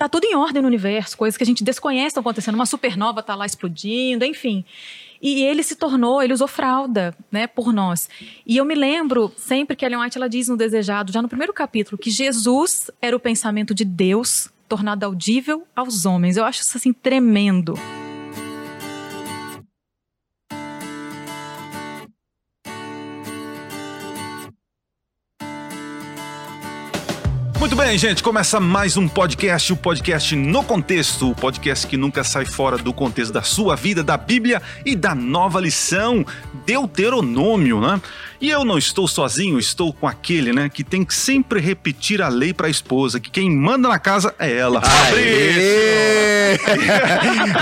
Tá tudo em ordem no universo, coisas que a gente desconhece estão acontecendo, uma supernova tá lá explodindo, enfim. E ele se tornou, ele usou fralda, né, por nós. E eu me lembro, sempre que Ellen White ela diz no Desejado, já no primeiro capítulo, que Jesus era o pensamento de Deus tornado audível aos homens. Eu acho isso assim tremendo. Muito bem, gente, começa mais um podcast, o podcast No Contexto, o podcast que nunca sai fora do contexto da sua vida, da Bíblia e da nova lição, Deuteronômio, né? E eu não estou sozinho, estou com aquele, né, que tem que sempre repetir a lei para a esposa, que quem manda na casa é ela.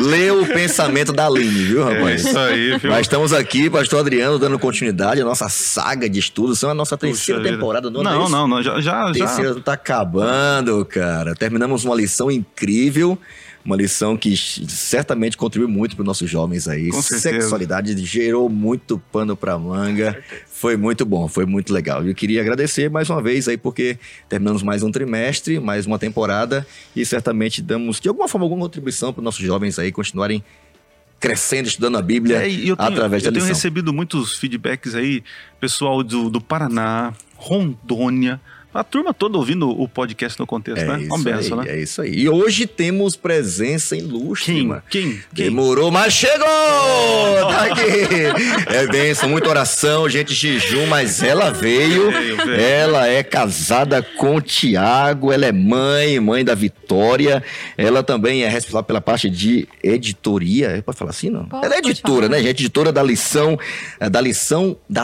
Leu o pensamento da Aline, viu, rapaz? É isso aí, viu? Nós estamos aqui, pastor Adriano, dando continuidade à nossa saga de estudos, são a nossa terceira temporada. Não, já. Terceira tá acabando, cara. Terminamos uma lição incrível. Uma lição que certamente contribuiu muito para os nossos jovens aí. Com certeza. Sexualidade gerou muito pano para manga. Foi muito bom, foi muito legal. Eu queria agradecer mais uma vez aí, porque terminamos mais um trimestre, mais uma temporada. E certamente damos, de alguma forma, alguma contribuição para os nossos jovens aí continuarem crescendo, estudando a Bíblia através da lição. Eu tenho recebido muitos feedbacks aí, pessoal do Paraná, Rondônia. A turma toda ouvindo o podcast No Contexto, né? Uma benção, né? É isso aí. E hoje temos presença ilustre. Quem? Demorou, mas chegou! Tá aqui! É benção, muita oração, gente, jejum, mas ela veio. Ela é casada com Tiago, ela é mãe da Vitória. Ela também é responsável pela parte de editoria. Pode falar assim, não? Ela é editora, né, gente? Editora da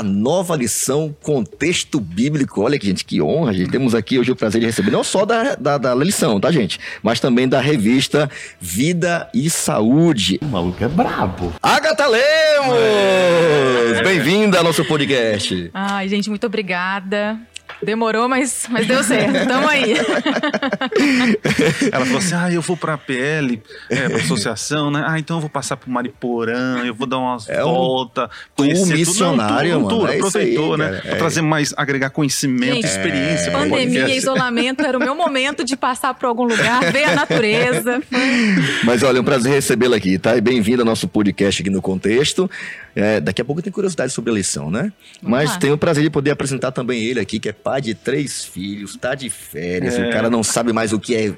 nova lição Contexto Bíblico. Olha, gente, que honra. Gente, temos aqui hoje o prazer de receber não só da lição, tá, gente? Mas também da revista Vida e Saúde. O maluco é brabo. Agatha Lemos! Bem-vinda ao nosso podcast. Ai, gente, muito obrigada. Demorou, mas deu certo. Tamo aí. Ela falou assim, eu vou pra PL, pra associação, né? Então eu vou passar pro Mariporã, eu vou dar umas voltas. Conhecer missionário, tudo. Cultura, aproveitou, né? Pra trazer mais, agregar conhecimento, gente, experiência. Pandemia, isolamento, era o meu momento de passar por algum lugar, ver a natureza. Mas olha, é um prazer recebê-la aqui, tá? E bem-vinda ao nosso podcast aqui No Contexto. Daqui a pouco tem curiosidade sobre a lição, né? Mas tenho o prazer de poder apresentar também ele aqui, que é pai de 3 filhos, tá de férias, o cara não sabe mais o que é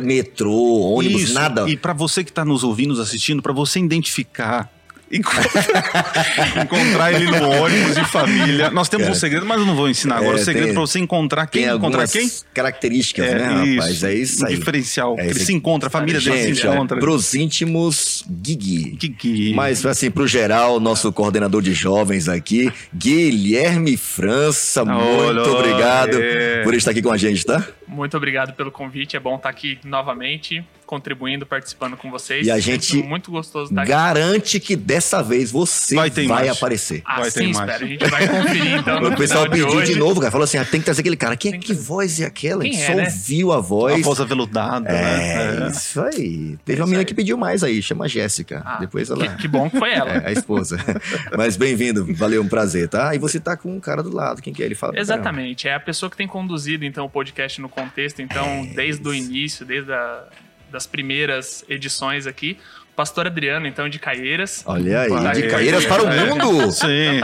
metrô, ônibus, isso, nada. E pra você que tá nos ouvindo, nos assistindo, pra você identificar, encontrar ele no ônibus de família. Nós temos um segredo, mas eu não vou ensinar agora. O segredo pra você encontrar quem encontrar quem? Características, né, isso, rapaz? É isso aí. Diferencial. Ele se encontra, a família dele se encontra. Pros íntimos, Guigui. Mas assim, pro geral, nosso coordenador de jovens aqui, Guilherme França. Muito obrigado por estar aqui com a gente, tá? Muito obrigado pelo convite. É bom estar aqui novamente, contribuindo, participando com vocês. E a gente muito gostoso garante que dessa vez você vai aparecer. Sim, espero. A gente vai conferir, então. O pessoal pediu de novo, cara. Falou assim, tem que trazer aquele cara. Quem é que voz é aquela? Quem só ouviu a voz. A voz aveludada. É, isso aí. Teve uma menina que pediu mais aí, chama a Jéssica. Depois ela... Que bom que foi ela. A esposa. Mas bem-vindo, valeu, um prazer, tá? E você tá com um cara do lado, quem que é? Ele fala. Exatamente, é a pessoa que tem conduzido, então, o podcast No Contexto, então, desde o início, desde das primeiras edições aqui. Pastor Adriano, então, de Caieiras. Olha aí, de Caieiras para o mundo. Sim.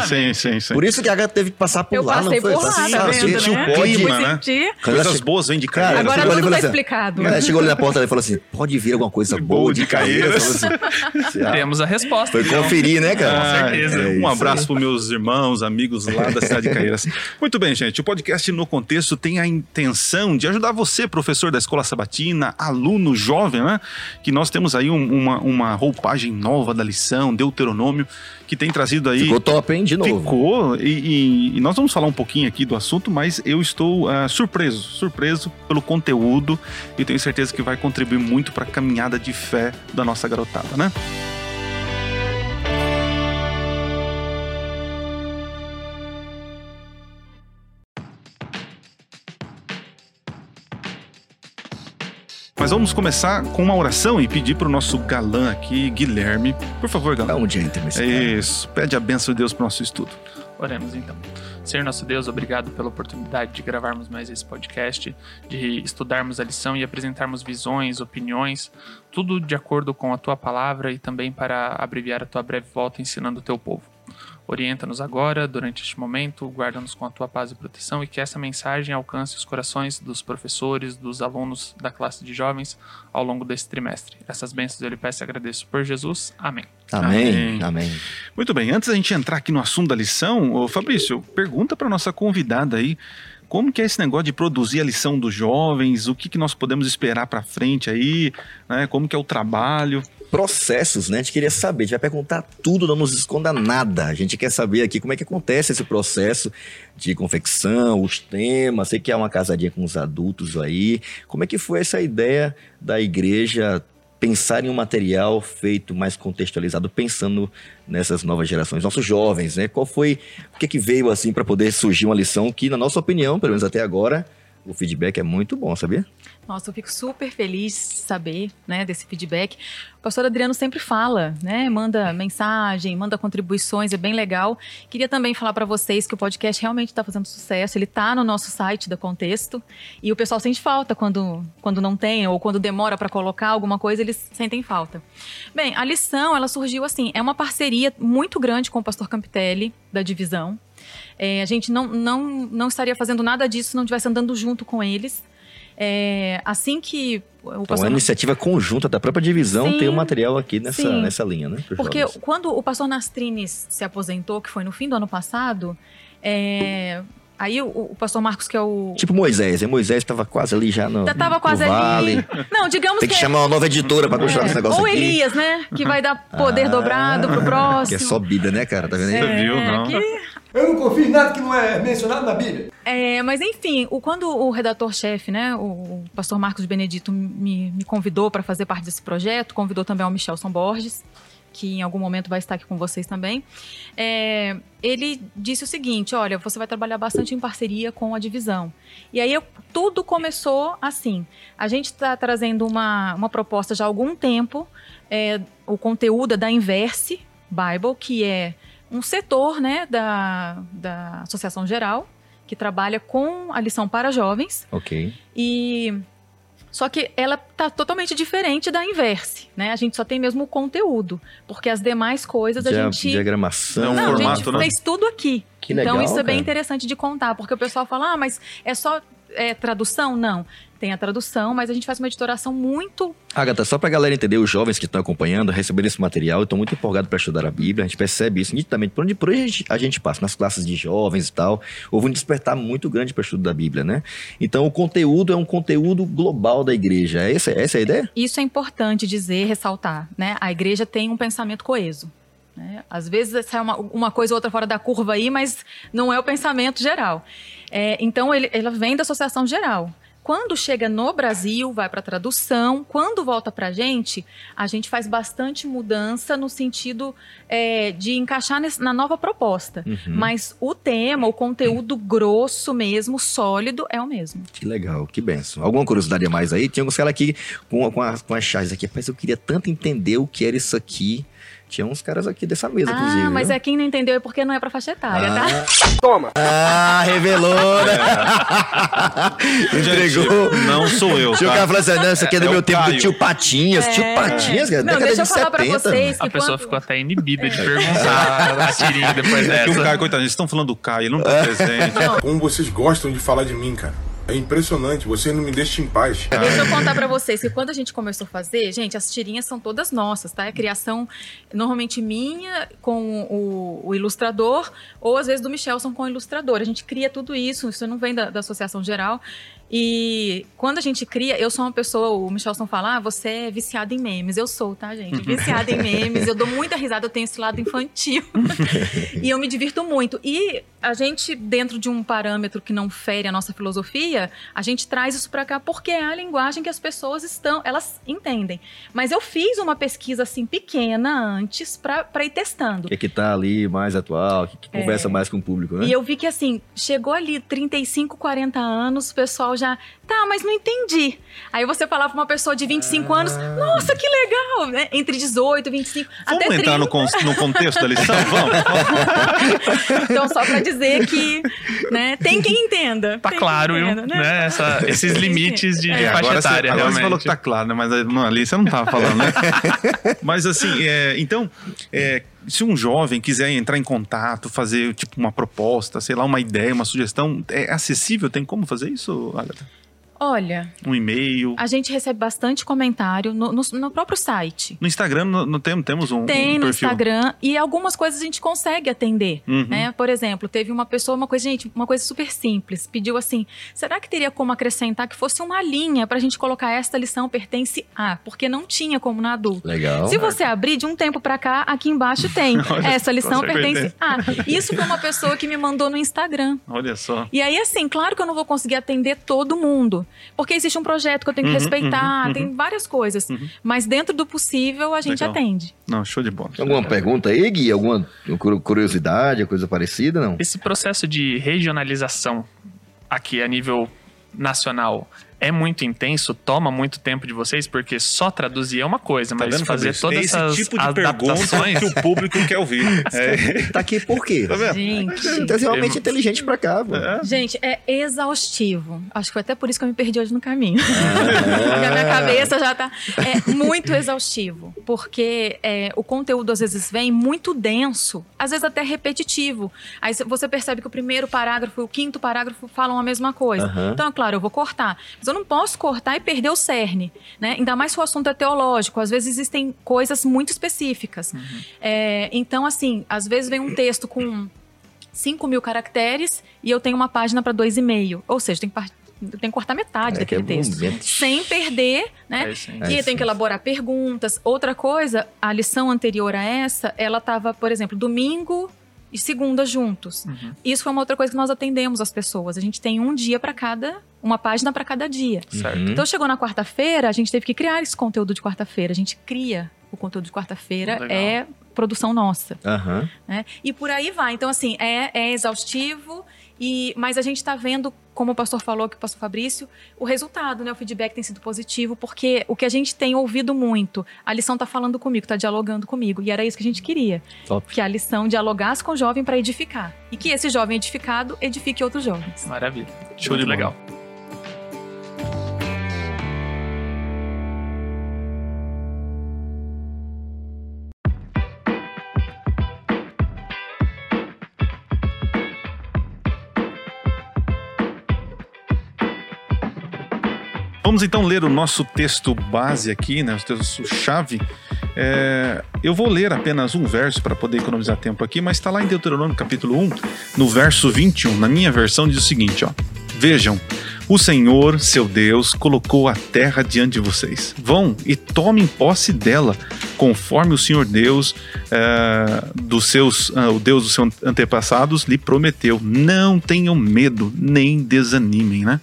Por isso que a Agatha teve que passar por lá, não foi? Eu passei por lá, tá vendo, né? Eu fui sentir. Coisas boas vêm de Caieiras. Agora tudo tá explicado. Ela chegou ali na porta e falou assim, pode vir alguma coisa boa de Caieiras? Temos a resposta. Foi conferir, né, cara? Com certeza. Um abraço para meus irmãos, amigos lá da cidade de Caieiras. Muito bem, gente. O podcast No Contexto tem a intenção de ajudar você, professor da escola sabatina, aluno jovem, né? Que nós temos aí uma roupagem nova da lição, Deuteronômio, que tem trazido aí... Ficou top, hein? De novo. Ficou, e nós vamos falar um pouquinho aqui do assunto, mas eu estou surpreso pelo conteúdo e tenho certeza que vai contribuir muito para a caminhada de fé da nossa garotada, né? Mas vamos começar com uma oração e pedir para o nosso galã aqui, Guilherme. Por favor, galã. Dá um dia, isso. Pede a bênção de Deus para o nosso estudo. Oremos então. Senhor nosso Deus, obrigado pela oportunidade de gravarmos mais esse podcast, de estudarmos a lição e apresentarmos visões, opiniões, tudo de acordo com a Tua palavra e também para abreviar a Tua breve volta ensinando o Teu povo. Orienta-nos agora, durante este momento, guarda-nos com a Tua paz e proteção e que essa mensagem alcance os corações dos professores, dos alunos da classe de jovens ao longo desse trimestre. Essas bênçãos eu lhe peço e agradeço por Jesus. Amém. Amém. Amém. Muito bem, antes da gente entrar aqui no assunto da lição, ô Fabrício, pergunta para nossa convidada aí, como que é esse negócio de produzir a lição dos jovens, o que que nós podemos esperar para frente aí, né? Como que é o trabalho? Processos, né? A gente queria saber, a gente vai perguntar tudo, não nos esconda nada. A gente quer saber aqui como é que acontece esse processo de confecção, os temas, sei que é uma casadinha com os adultos aí. Como é que foi essa ideia da igreja pensar em um material feito mais contextualizado, pensando nessas novas gerações, nossos jovens, né? Qual foi, o que veio assim para poder surgir uma lição que, na nossa opinião, pelo menos até agora, o feedback é muito bom, sabia? Nossa, eu fico super feliz de saber, né, desse feedback. O pastor Adriano sempre fala, né, manda mensagem, manda contribuições, é bem legal. Queria também falar para vocês que o podcast realmente está fazendo sucesso, ele está no nosso site da Contexto e o pessoal sente falta quando não tem ou quando demora para colocar alguma coisa, eles sentem falta. Bem, a lição, ela surgiu assim, é uma parceria muito grande com o pastor Campitelli da divisão. A gente não estaria fazendo nada disso se não estivesse andando junto com eles. Assim que... Então, é uma iniciativa conjunta da própria divisão, sim, tem um material aqui nessa linha, né? Porque jovens. Quando o pastor Nastrines se aposentou, que foi no fim do ano passado, aí o pastor Marcos, que é o... Tipo Moisés estava quase ali já no Estava quase no vale. Ali. Não, digamos tem que chamar uma nova editora para continuar esse negócio. Ou aqui. Ou Elias, né? Que vai dar poder dobrado pro próximo. Que é só Bíblia, né, cara? Tá vendo aí? Você viu, não? Que... Eu não confio em nada que não é mencionado na Bíblia. Mas enfim, quando o redator-chefe, né, o pastor Marcos Benedito me convidou para fazer parte desse projeto, convidou também o Michelson Borges, que em algum momento vai estar aqui com vocês também, ele disse o seguinte, olha, você vai trabalhar bastante em parceria com a divisão. E aí tudo começou assim. A gente está trazendo uma proposta já há algum tempo, o conteúdo é da Inverse Bible, que é um setor, né, da Associação Geral, que trabalha com a lição para jovens. Ok. E, só que ela está totalmente diferente da Inverse, né? A gente só tem mesmo o conteúdo, porque as demais coisas a gente... Diagramação, não, formato, a gente fez tudo aqui. Que então, legal, isso é bem interessante de contar, porque o pessoal fala, mas é só... tradução? Não. Tem a tradução, mas a gente faz uma editoração muito... Agatha, só pra galera entender, os jovens que estão acompanhando, recebendo esse material, eu tô muito empolgado para estudar a Bíblia, a gente percebe isso nitidamente. Por onde a gente passa, nas classes de jovens e tal, houve um despertar muito grande para o estudo da Bíblia, né? Então, o conteúdo é um conteúdo global da igreja. Essa é a ideia? Isso é importante dizer, ressaltar, né? A igreja tem um pensamento coeso. Né? Às vezes sai uma coisa ou outra fora da curva aí, mas não é o pensamento geral. Então, ela vem da Associação Geral. Quando chega no Brasil, vai para a tradução. Quando volta para a gente faz bastante mudança no sentido de encaixar na nova proposta. Uhum. Mas o tema, o conteúdo grosso mesmo, sólido, é o mesmo. Que legal, que benção. Alguma curiosidade a mais aí? Tinha uns caras aqui com as chaves aqui. Mas eu queria tanto entender o que era isso aqui. Tinha uns caras aqui dessa mesa, inclusive. Ah, mas viu? Quem não entendeu é porque não é pra faixa etária, tá? Toma! Ah, revelou, né? Entregou. Não sou eu, tá? Tinha o cara falando assim, não, isso aqui é do meu tempo Caio. Do tio Patinhas. Tio Patinhas, cara, década de 70. Não, deixa eu falar pra vocês que a pessoa ficou até inibida de perguntar a tirinha depois dessa. O Caio, coitado, eles estão falando do Caio, ele não tá presente. Não. Como vocês gostam de falar de mim, cara. É impressionante, você não me deixa em paz. Deixa eu contar pra vocês que quando a gente começou a fazer, gente, as tirinhas são todas nossas, tá? É criação normalmente minha com o ilustrador ou às vezes do Michelson com o ilustrador. A gente cria tudo isso não vem da Associação Geral. E quando a gente cria, eu sou uma pessoa, o Michelson fala, você é viciado em memes. Eu sou, tá, gente? Viciado em memes, eu dou muita risada, eu tenho esse lado infantil. E eu me divirto muito. E a gente, dentro de um parâmetro que não fere a nossa filosofia, a gente traz isso para cá porque é a linguagem que as pessoas estão, elas entendem. Mas eu fiz uma pesquisa assim pequena antes para ir testando. O que é que tá ali mais atual, o que conversa mais com o público, né? E eu vi que assim, chegou ali 35, 40 anos, o pessoal já, tá, mas não entendi. Aí você falava pra uma pessoa de 25 anos, nossa, que legal, né? Entre 18, 25, vamos até 30. Vamos entrar no contexto da lição? Vamos. Então, só pra dizer que, né, tem quem entenda. Tá claro, entenda, eu, né? Esses limites de faixa etária. Agora realmente. Você falou que tá claro, né? Mas ali você não tava falando, né? Mas assim, então... Se um jovem quiser entrar em contato, fazer tipo uma proposta, sei lá, uma ideia, uma sugestão, é acessível? Tem como fazer isso, Agatha? Olha... Um e-mail... A gente recebe bastante comentário no próprio site. No Instagram temos um perfil? Tem no Instagram e algumas coisas a gente consegue atender. Uhum. Né? Por exemplo, teve uma pessoa, uma coisa super simples. Pediu assim, será que teria como acrescentar que fosse uma linha pra gente colocar esta lição pertence a? Porque não tinha como na adulto. Legal. Se você abrir de um tempo pra cá, aqui embaixo tem. Essa lição pertence a. Isso foi uma pessoa que me mandou no Instagram. Olha só. E aí assim, claro que eu não vou conseguir atender todo mundo. Porque existe um projeto que eu tenho que respeitar, tem várias coisas. Uhum. Mas dentro do possível, a gente atende. Não, show de bola. Alguma pergunta aí, Gui? Alguma curiosidade, coisa parecida, não? Esse processo de regionalização aqui a nível nacional é muito intenso? Toma muito tempo de vocês? Porque só traduzir é uma coisa, mas fazer todas essas tipo de adaptações... que o público quer ouvir. Tá aqui por quê? Tá vendo? Gente... Tá realmente inteligente pra cá. Gente, é exaustivo. Acho que foi até por isso que eu me perdi hoje no caminho. Porque a minha cabeça já tá... É muito exaustivo. Porque o conteúdo às vezes vem muito denso. Às vezes até repetitivo. Aí você percebe que o primeiro parágrafo e o quinto parágrafo falam a mesma coisa. Uhum. Então, é claro, eu vou cortar. Mas eu não posso cortar e perder o cerne, né? Ainda mais se o assunto é teológico. Às vezes existem coisas muito específicas. Uhum. Então, assim, às vezes vem um texto com 5.000 caracteres e eu tenho uma página para 2,5. Ou seja, tem que cortar metade daquele texto. Sem perder, né? E eu tenho que elaborar perguntas. Outra coisa, a lição anterior a essa, ela estava, por exemplo, domingo... e segunda juntos. Uhum. Isso foi uma outra coisa que nós atendemos as pessoas. A gente tem um dia para cada... uma página para cada dia. Certo. Então, chegou na quarta-feira, a gente teve que criar esse conteúdo de quarta-feira. A gente cria o conteúdo de quarta-feira. Legal. É produção nossa. Uhum. Né? E por aí vai. Então, assim, é exaustivo... Mas a gente está vendo, como o pastor falou, que o pastor Fabrício, o resultado, né? O feedback tem sido positivo, porque o que a gente tem ouvido muito, a lição está falando comigo, está dialogando comigo, e era isso que a gente queria. Top. Que a lição dialogasse com o jovem para edificar, e que esse jovem edificado edifique outros jovens. Maravilha, show de legal. Vamos então ler o nosso texto base aqui, né? O texto chave. Eu vou ler apenas um verso para poder economizar tempo aqui, mas está lá em Deuteronômio capítulo 1, no verso 21, na minha versão diz o seguinte, ó. Vejam, o Senhor, seu Deus, colocou a terra diante de vocês. Vão e tomem posse dela, conforme o Senhor Deus, o Deus dos seus antepassados, lhe prometeu. Não tenham medo, nem desanimem, né?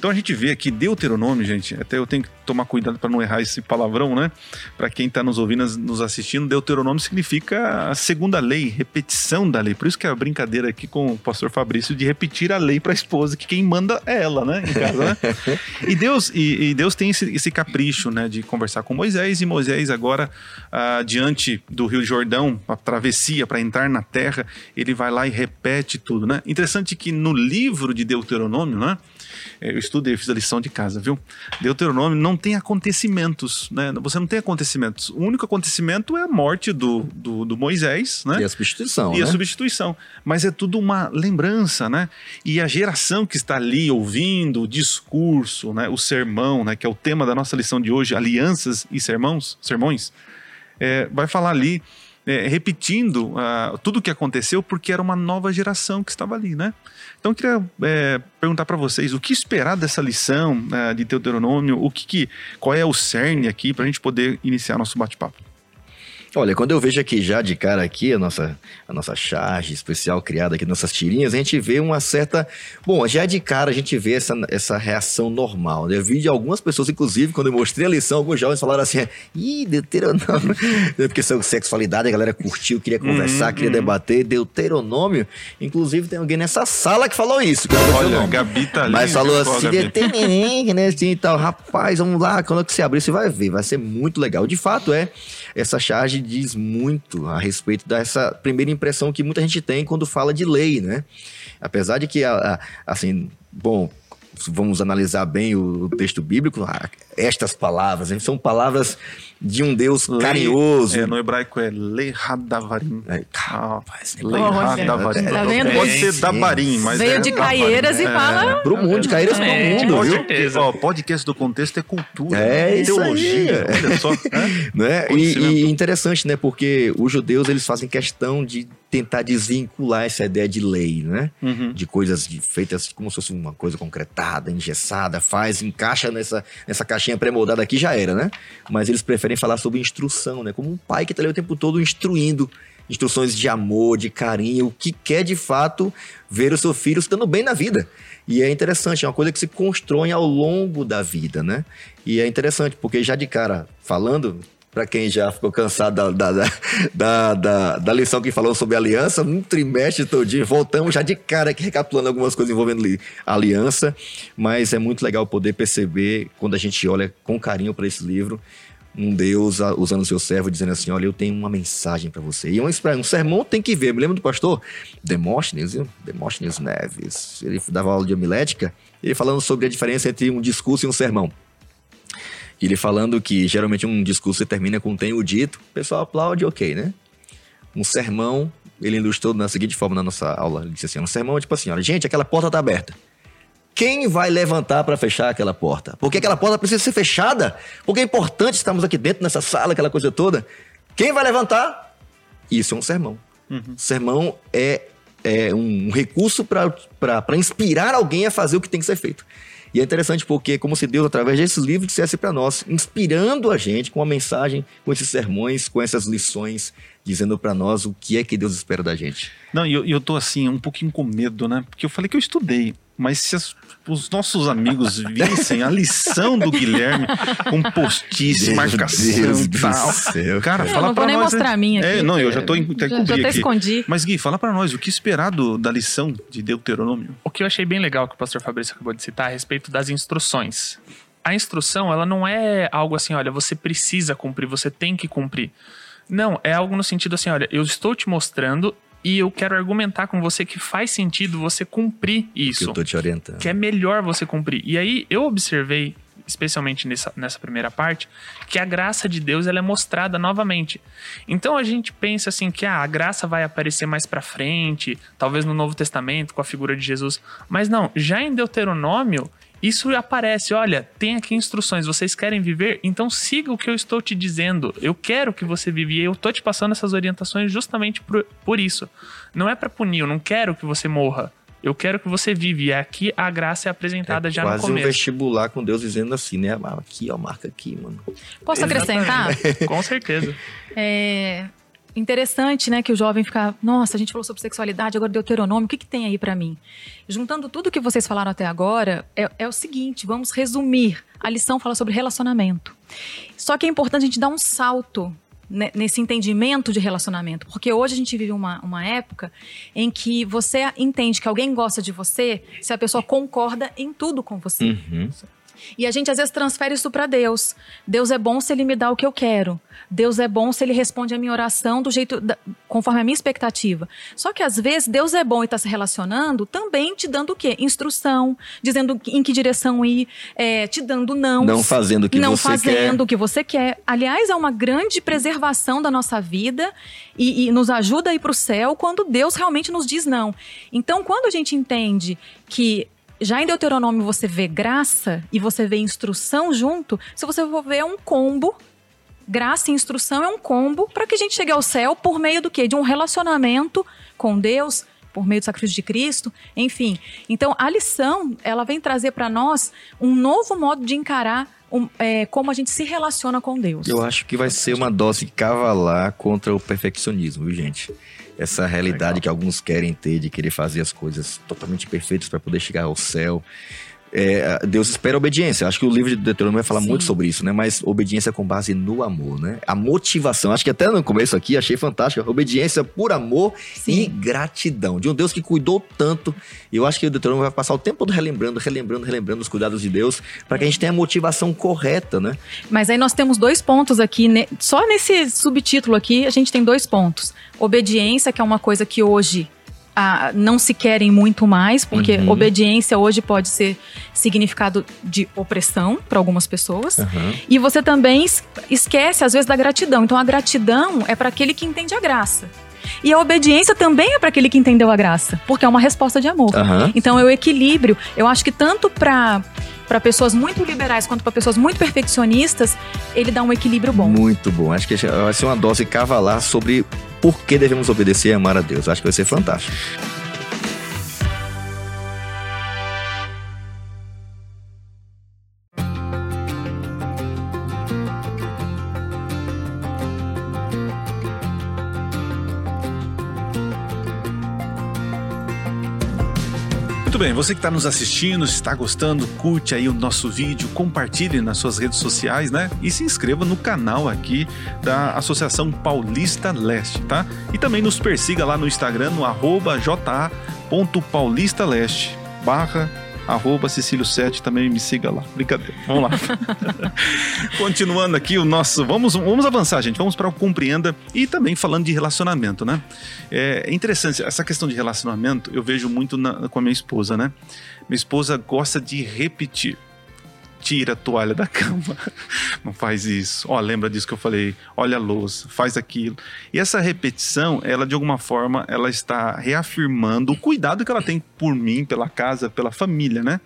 Então a gente vê aqui Deuteronômio, gente, até eu tenho que tomar cuidado para não errar esse palavrão, né? Para quem está nos ouvindo, nos assistindo, Deuteronômio significa a segunda lei, repetição da lei. Por isso que é a brincadeira aqui com o pastor Fabrício de repetir a lei para a esposa, que quem manda é ela, né? Em casa, né? Deus tem esse capricho, né? De conversar com Moisés, e Moisés agora, diante do Rio Jordão, a travessia para entrar na terra, ele vai lá e repete tudo, né? Interessante que no livro de Deuteronômio, né? Eu estudei, fiz a lição de casa, viu? Deuteronômio não tem acontecimentos, né? Você não tem acontecimentos. O único acontecimento é a morte do Moisés, né? E a substituição, né? Mas é tudo uma lembrança, né? E a geração que está ali ouvindo o discurso, né? O sermão, né? Que é o tema da nossa lição de hoje, alianças e sermões, vai falar ali, repetindo tudo o que aconteceu, porque era uma nova geração que estava ali, né? Então eu queria perguntar para vocês, o que esperar dessa lição de Deuteronômio? Qual é o cerne aqui para a gente poder iniciar nosso bate-papo? Olha, quando eu vejo aqui já de cara aqui a nossa charge especial criada aqui, nossas tirinhas, a gente vê uma certa... Bom, já de cara a gente vê essa reação normal, né? Eu vi de algumas pessoas, inclusive, quando eu mostrei a lição, alguns jovens falaram assim, ih, Deuteronômio, porque são sexualidade, a galera curtiu, queria conversar, queria debater, Deuteronômio. Inclusive tem alguém nessa sala que falou isso. Que olha, a Gabi tá ali. Mas falou assim, Deuteronômio, né? Assim, então, rapaz, vamos lá, quando é que você abrir, você vai ver, vai ser muito legal. De fato, essa charge diz muito a respeito dessa primeira impressão que muita gente tem quando fala de lei, né? Apesar de que, assim, bom, vamos analisar bem o texto bíblico, estas palavras, hein, são palavras de um Deus carinhoso. No hebraico é lehadavarim. Rapaz, lehadavarim. Tá vendo? Pode ser dabarim, mas veio de Caieiras e fala... Pro mundo, de Caieiras pro mundo, com certeza. O podcast do contexto é cultura, teologia, olha só. Né? E interessante, né? Porque os judeus, eles fazem questão de tentar desvincular essa ideia de lei, né? Uhum. De coisas feitas como se fosse uma coisa concretada, engessada, encaixa nessa caixinha pré-moldada aqui, já era, né? Mas eles preferem falar sobre instrução, né? Como um pai que tá ali o tempo todo instruindo, instruções de amor, de carinho, o que quer de fato ver o seu filho se dando bem na vida. E é interessante, é uma coisa que se constrói ao longo da vida, né? E é interessante, porque já de cara falando... Para quem já ficou cansado da lição que falou sobre aliança, um trimestre todinho, voltamos já de cara aqui recapitulando algumas coisas envolvendo aliança, mas é muito legal poder perceber, quando a gente olha com carinho para esse livro, um Deus usando o seu servo, dizendo assim, olha, eu tenho uma mensagem para você. E um sermão tem que ver. Me lembro do pastor Demóstenes Neves, ele dava aula de homilética, ele falando sobre a diferença entre um discurso e um sermão. Ele falando que geralmente um discurso termina com tenho dito, o pessoal aplaude, ok, né? Um sermão, ele ilustrou da seguinte forma na nossa aula, ele disse assim, um sermão é tipo assim, olha, gente, aquela porta tá aberta. Quem vai levantar para fechar aquela porta? Porque aquela porta precisa ser fechada, porque é importante estarmos aqui dentro, nessa sala, aquela coisa toda. Quem vai levantar? Isso é um sermão. Uhum. Sermão é um recurso para inspirar alguém a fazer o que tem que ser feito. E é interessante porque é como se Deus, através desses livros, dissesse para nós, inspirando a gente com a mensagem, com esses sermões, com essas lições, dizendo para nós o que é que Deus espera da gente. Não, e eu tô assim, um pouquinho com medo, né? Porque eu falei que eu estudei, mas se os nossos amigos vissem a lição do Guilherme com postiço, marcação e tal. Cara, fala para nós. Eu não vou nem mostrar a minha aqui. Não, eu já tô até com aqui. Já escondi. Mas Gui, fala para nós, o que esperar da lição de Deuteronômio? O que eu achei bem legal que o pastor Fabrício acabou de citar a respeito das instruções. A instrução, ela não é algo assim, olha, você precisa cumprir, você tem que cumprir. Não, é algo no sentido assim, olha, eu estou te mostrando e eu quero argumentar com você que faz sentido você cumprir isso. Que eu tô te orientando. Que é melhor você cumprir. E aí eu observei, especialmente nessa primeira parte, que a graça de Deus ela é mostrada novamente. Então a gente pensa assim que a graça vai aparecer mais pra frente, talvez no Novo Testamento, com a figura de Jesus. Mas não, já em Deuteronômio... Isso aparece, olha, tem aqui instruções, vocês querem viver? Então siga o que eu estou te dizendo, eu quero que você viva e eu estou te passando essas orientações justamente por isso. Não é para punir, eu não quero que você morra, eu quero que você viva e aqui a graça é apresentada já no começo. Quase um vestibular com Deus dizendo assim, né, aqui ó, marca aqui, mano. Posso acrescentar? Com certeza. Interessante, né, que o jovem fica, nossa, a gente falou sobre sexualidade, agora Deuteronômio, o que tem aí pra mim? Juntando tudo que vocês falaram até agora, é o seguinte, vamos resumir. A lição fala sobre relacionamento. Só que é importante a gente dar um salto nesse entendimento de relacionamento, porque hoje a gente vive uma época em que você entende que alguém gosta de você se a pessoa concorda em tudo com você. Uhum. E a gente às vezes transfere isso para Deus. Deus é bom se ele me dá o que eu quero. Deus é bom se ele responde a minha oração conforme a minha expectativa. Só que às vezes Deus é bom e está se relacionando também te dando o quê? Instrução, dizendo em que direção ir, te dando não. Não fazendo o que você quer. Não fazendo o que você quer. Aliás, é uma grande preservação da nossa vida e nos ajuda a ir para o céu quando Deus realmente nos diz não. Então, quando a gente entende que já em Deuteronômio você vê graça e você vê instrução junto, se você for ver é um combo, graça e instrução é um combo para que a gente chegue ao céu por meio do quê? De um relacionamento com Deus, por meio do sacrifício de Cristo, enfim. Então a lição, ela vem trazer para nós um novo modo de encarar como a gente se relaciona com Deus. Eu acho que vai ser uma dose cavalar contra o perfeccionismo, viu, gente? Essa realidade que alguns querem ter de querer fazer as coisas totalmente perfeitas para poder chegar ao céu. Deus espera obediência. Acho que o livro de Deuteronômio vai falar muito sobre isso, né? Mas obediência com base no amor, né? A motivação, acho que até no começo aqui achei fantástica, obediência por amor e gratidão, de um Deus que cuidou tanto. E eu acho que o Deuteronômio vai passar o tempo todo relembrando os cuidados de Deus, para que a gente tenha a motivação correta, né? Mas aí nós temos dois pontos aqui, né? Só nesse subtítulo aqui a gente tem dois pontos: obediência, que é uma coisa que hoje não se querem muito mais, porque obediência hoje pode ser significado de opressão para algumas pessoas. E você também esquece, às vezes, da gratidão. Então, a gratidão é para aquele que entende a graça. E a obediência também é para aquele que entendeu a graça, porque é uma resposta de amor. Então, é o equilíbrio. Eu acho que tanto para pessoas muito liberais quanto para pessoas muito perfeccionistas, ele dá um equilíbrio bom. Muito bom. Acho que vai ser uma dose cavalar sobre por que devemos obedecer e amar a Deus. Acho que vai ser fantástico. Muito bem, você que está nos assistindo, se está gostando, curte aí o nosso vídeo, compartilhe nas suas redes sociais, né? E se inscreva no canal aqui da Associação Paulista Leste, tá? E também nos persiga lá no Instagram, no @ja.paulistaleste, @Cecílio7, também me siga lá. Brincadeira, vamos lá. Continuando aqui o nosso... Vamos avançar, gente. Vamos para o Compreenda e também falando de relacionamento, né? É interessante, essa questão de relacionamento eu vejo muito com a minha esposa, né? Minha esposa gosta de repetir. Tira a toalha da cama, não faz isso, lembra disso que eu falei, olha a louça, faz aquilo. E essa repetição, ela de alguma forma, ela está reafirmando o cuidado que ela tem por mim, pela casa, pela família, né?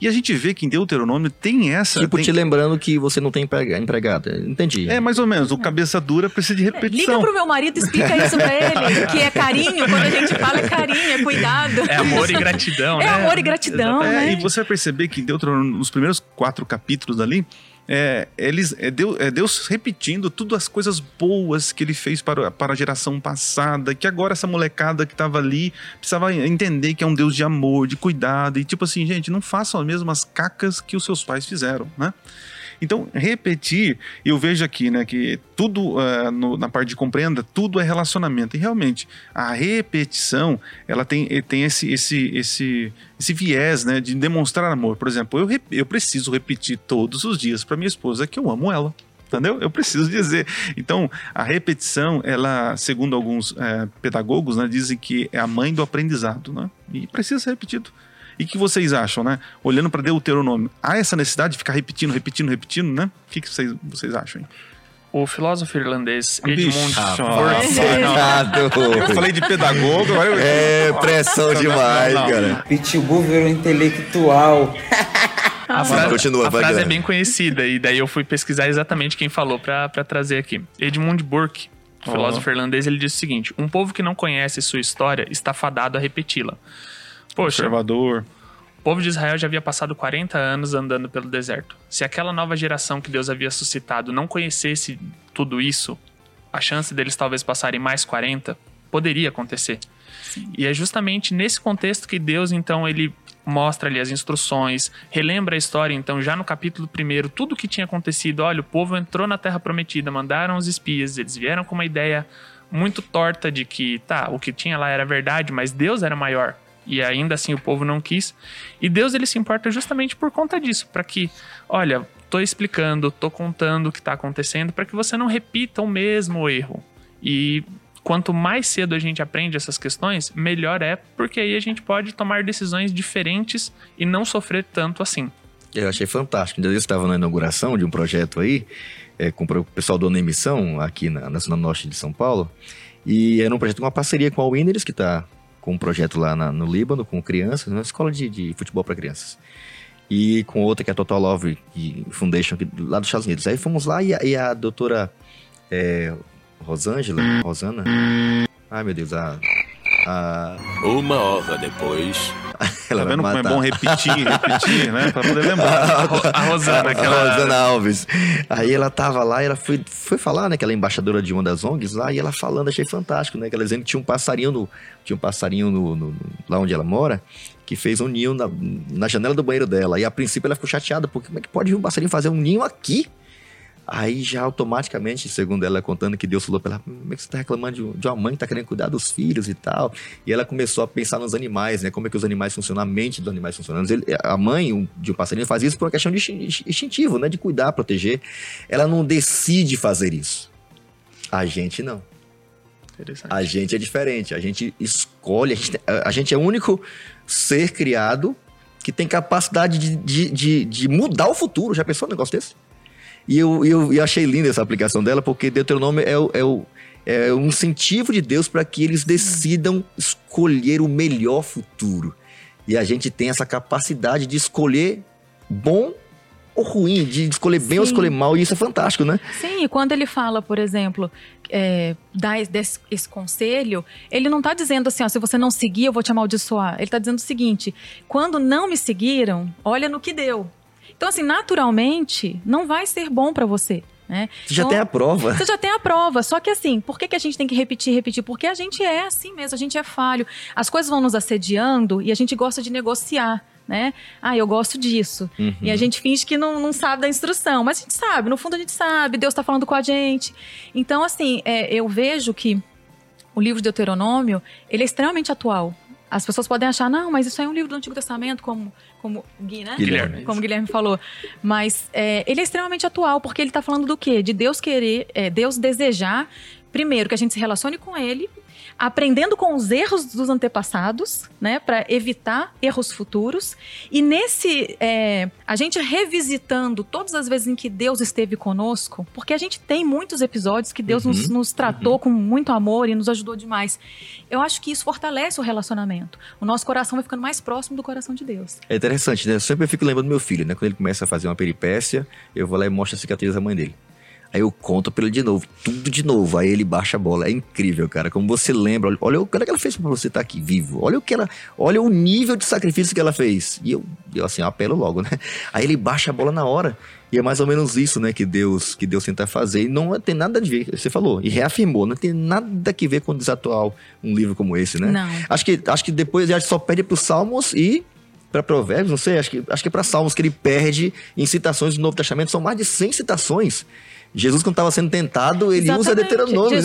E a gente vê que em Deuteronômio tem essa... te lembrando que você não tem empregada, entendi. É, mais ou menos, o cabeça dura precisa de repetição. Liga pro meu marido e explica isso pra ele, que é carinho, quando a gente fala é carinho, é cuidado. É amor e gratidão, né? É amor e gratidão, né? E você vai perceber que em Deuteronômio, nos primeiros 4 capítulos ali, Deus repetindo todas as coisas boas que ele fez para a geração passada, que agora essa molecada que estava ali precisava entender que é um Deus de amor, de cuidado, e tipo assim, gente, não façam as mesmas cacas que os seus pais fizeram, né? Então, repetir, eu vejo aqui, né, que tudo na parte de compreenda, tudo é relacionamento. E realmente, a repetição, ela tem esse viés, né, de demonstrar amor. Por exemplo, eu preciso repetir todos os dias para minha esposa que eu amo ela. Entendeu? Eu preciso dizer. Então, a repetição, ela, segundo alguns pedagogos, né, dizem que é a mãe do aprendizado, né? E precisa ser repetido. E o que vocês acham, né? Olhando para Deuteronômio, há essa necessidade de ficar repetindo, né? O que vocês acham, hein? O filósofo irlandês Edmund Burke. Eu falei de pedagogo, agora eu... Pressão demais, cara. Pitbull virou intelectual. A frase é bem conhecida, e daí eu fui pesquisar exatamente quem falou para trazer aqui. Edmund Burke, filósofo irlandês, ele disse o seguinte: um povo que não conhece sua história está fadado a repeti-la. Poxa, observador. O povo de Israel já havia passado 40 anos andando pelo deserto. Se aquela nova geração que Deus havia suscitado não conhecesse tudo isso, a chance deles talvez passarem mais 40 poderia acontecer. Sim. E é justamente nesse contexto que Deus, então, ele mostra ali as instruções, relembra a história, então, já no capítulo 1, tudo o que tinha acontecido. Olha, o povo entrou na Terra Prometida, mandaram os espias, eles vieram com uma ideia muito torta de que, o que tinha lá era verdade, mas Deus era maior. E ainda assim o povo não quis. E Deus, ele se importa justamente por conta disso, para que, olha, tô explicando, tô contando o que tá acontecendo, para que você não repita o mesmo erro. E quanto mais cedo a gente aprende essas questões, melhor é, porque aí a gente pode tomar decisões diferentes e não sofrer tanto assim. Eu achei fantástico. Eu estava na inauguração de um projeto aí, com o pessoal do One Missão, aqui na Zona Norte de São Paulo, e era um projeto com uma parceria com a Winners, que tá com um projeto lá no Líbano, com crianças, uma escola de futebol para crianças. E com outra que é a Total Lover Foundation, lá dos Estados Unidos. Aí fomos lá e a doutora Rosana. Ai, meu Deus, Uma hora depois... Ela tá vendo como é bom repetir, né? Pra poder lembrar. A Rosana Alves. Aí ela tava lá e ela foi falar, né? Que ela é embaixadora de uma das ONGs lá. E ela falando, achei fantástico, né? Que ela dizendo que tinha um passarinho lá onde ela mora, que fez um ninho na janela do banheiro dela. E a princípio ela ficou chateada, porque como é que pode um passarinho fazer um ninho aqui? Aí já automaticamente, segundo ela contando, que Deus falou pra ela, como é que você tá reclamando de uma mãe que tá querendo cuidar dos filhos e tal? E ela começou a pensar nos animais, né? Como é que os animais funcionam, a mente dos animais funcionando. A mãe de um passarinho faz isso por uma questão de instintivo, né? De cuidar, proteger. Ela não decide fazer isso. A gente não. A gente é diferente, a gente escolhe, a gente é o único ser criado que tem capacidade de mudar o futuro. Já pensou num negócio desse? E eu achei linda essa aplicação dela, porque Deuteronômio é um incentivo de Deus para que eles decidam escolher o melhor futuro. E a gente tem essa capacidade de escolher bom ou ruim, de escolher bem ou escolher mal, e isso é fantástico, né? Sim, e quando ele fala, por exemplo, dá esse conselho, ele não está dizendo assim, ó, se você não seguir, eu vou te amaldiçoar. Ele está dizendo o seguinte, quando não me seguiram, olha no que deu. Então, assim, naturalmente, não vai ser bom para você, né? Você já tem a prova. Você já tem a prova. Só que, assim, por que a gente tem que repetir? Porque a gente é assim mesmo, a gente é falho. As coisas vão nos assediando e a gente gosta de negociar, né? Ah, eu gosto disso. Uhum. E a gente finge que não sabe da instrução. Mas a gente sabe, no fundo a gente sabe, Deus está falando com a gente. Então, assim, eu vejo que o livro de Deuteronômio, ele é extremamente atual. As pessoas podem achar, não, mas isso é um livro do Antigo Testamento, como Gui, né? Guilherme. Como Guilherme falou. Mas ele é extremamente atual, porque ele está falando do quê? De Deus querer, Deus desejar, primeiro, que a gente se relacione com Ele, aprendendo com os erros dos antepassados, né? Para evitar erros futuros. E a gente revisitando todas as vezes em que Deus esteve conosco, porque a gente tem muitos episódios que Deus nos tratou com muito amor e nos ajudou demais. Eu acho que isso fortalece o relacionamento. O nosso coração vai ficando mais próximo do coração de Deus. É interessante, né? Eu sempre fico lembrando do meu filho, né? Quando ele começa a fazer uma peripécia, eu vou lá e mostro a cicatriz da mãe dele. Aí eu conto pra ele de novo, tudo de novo. Aí ele baixa a bola. É incrível, cara. Como você lembra. Olha o que ela fez pra você estar aqui vivo. Olha o nível de sacrifício que ela fez. E eu assim, apelo logo, né? Aí ele baixa a bola na hora. E é mais ou menos isso, né? Que Deus tenta fazer. E não tem nada a ver. Você falou. E reafirmou. Não tem nada que ver com o desatual um livro como esse, né? Não. Acho que depois a gente só pede pros Salmos e... para Provérbios, não sei, acho que é para Salmos que ele perde em citações do Novo Testamento. São mais de 100 citações. Jesus, quando estava sendo tentado, ele usa Deuteronômio.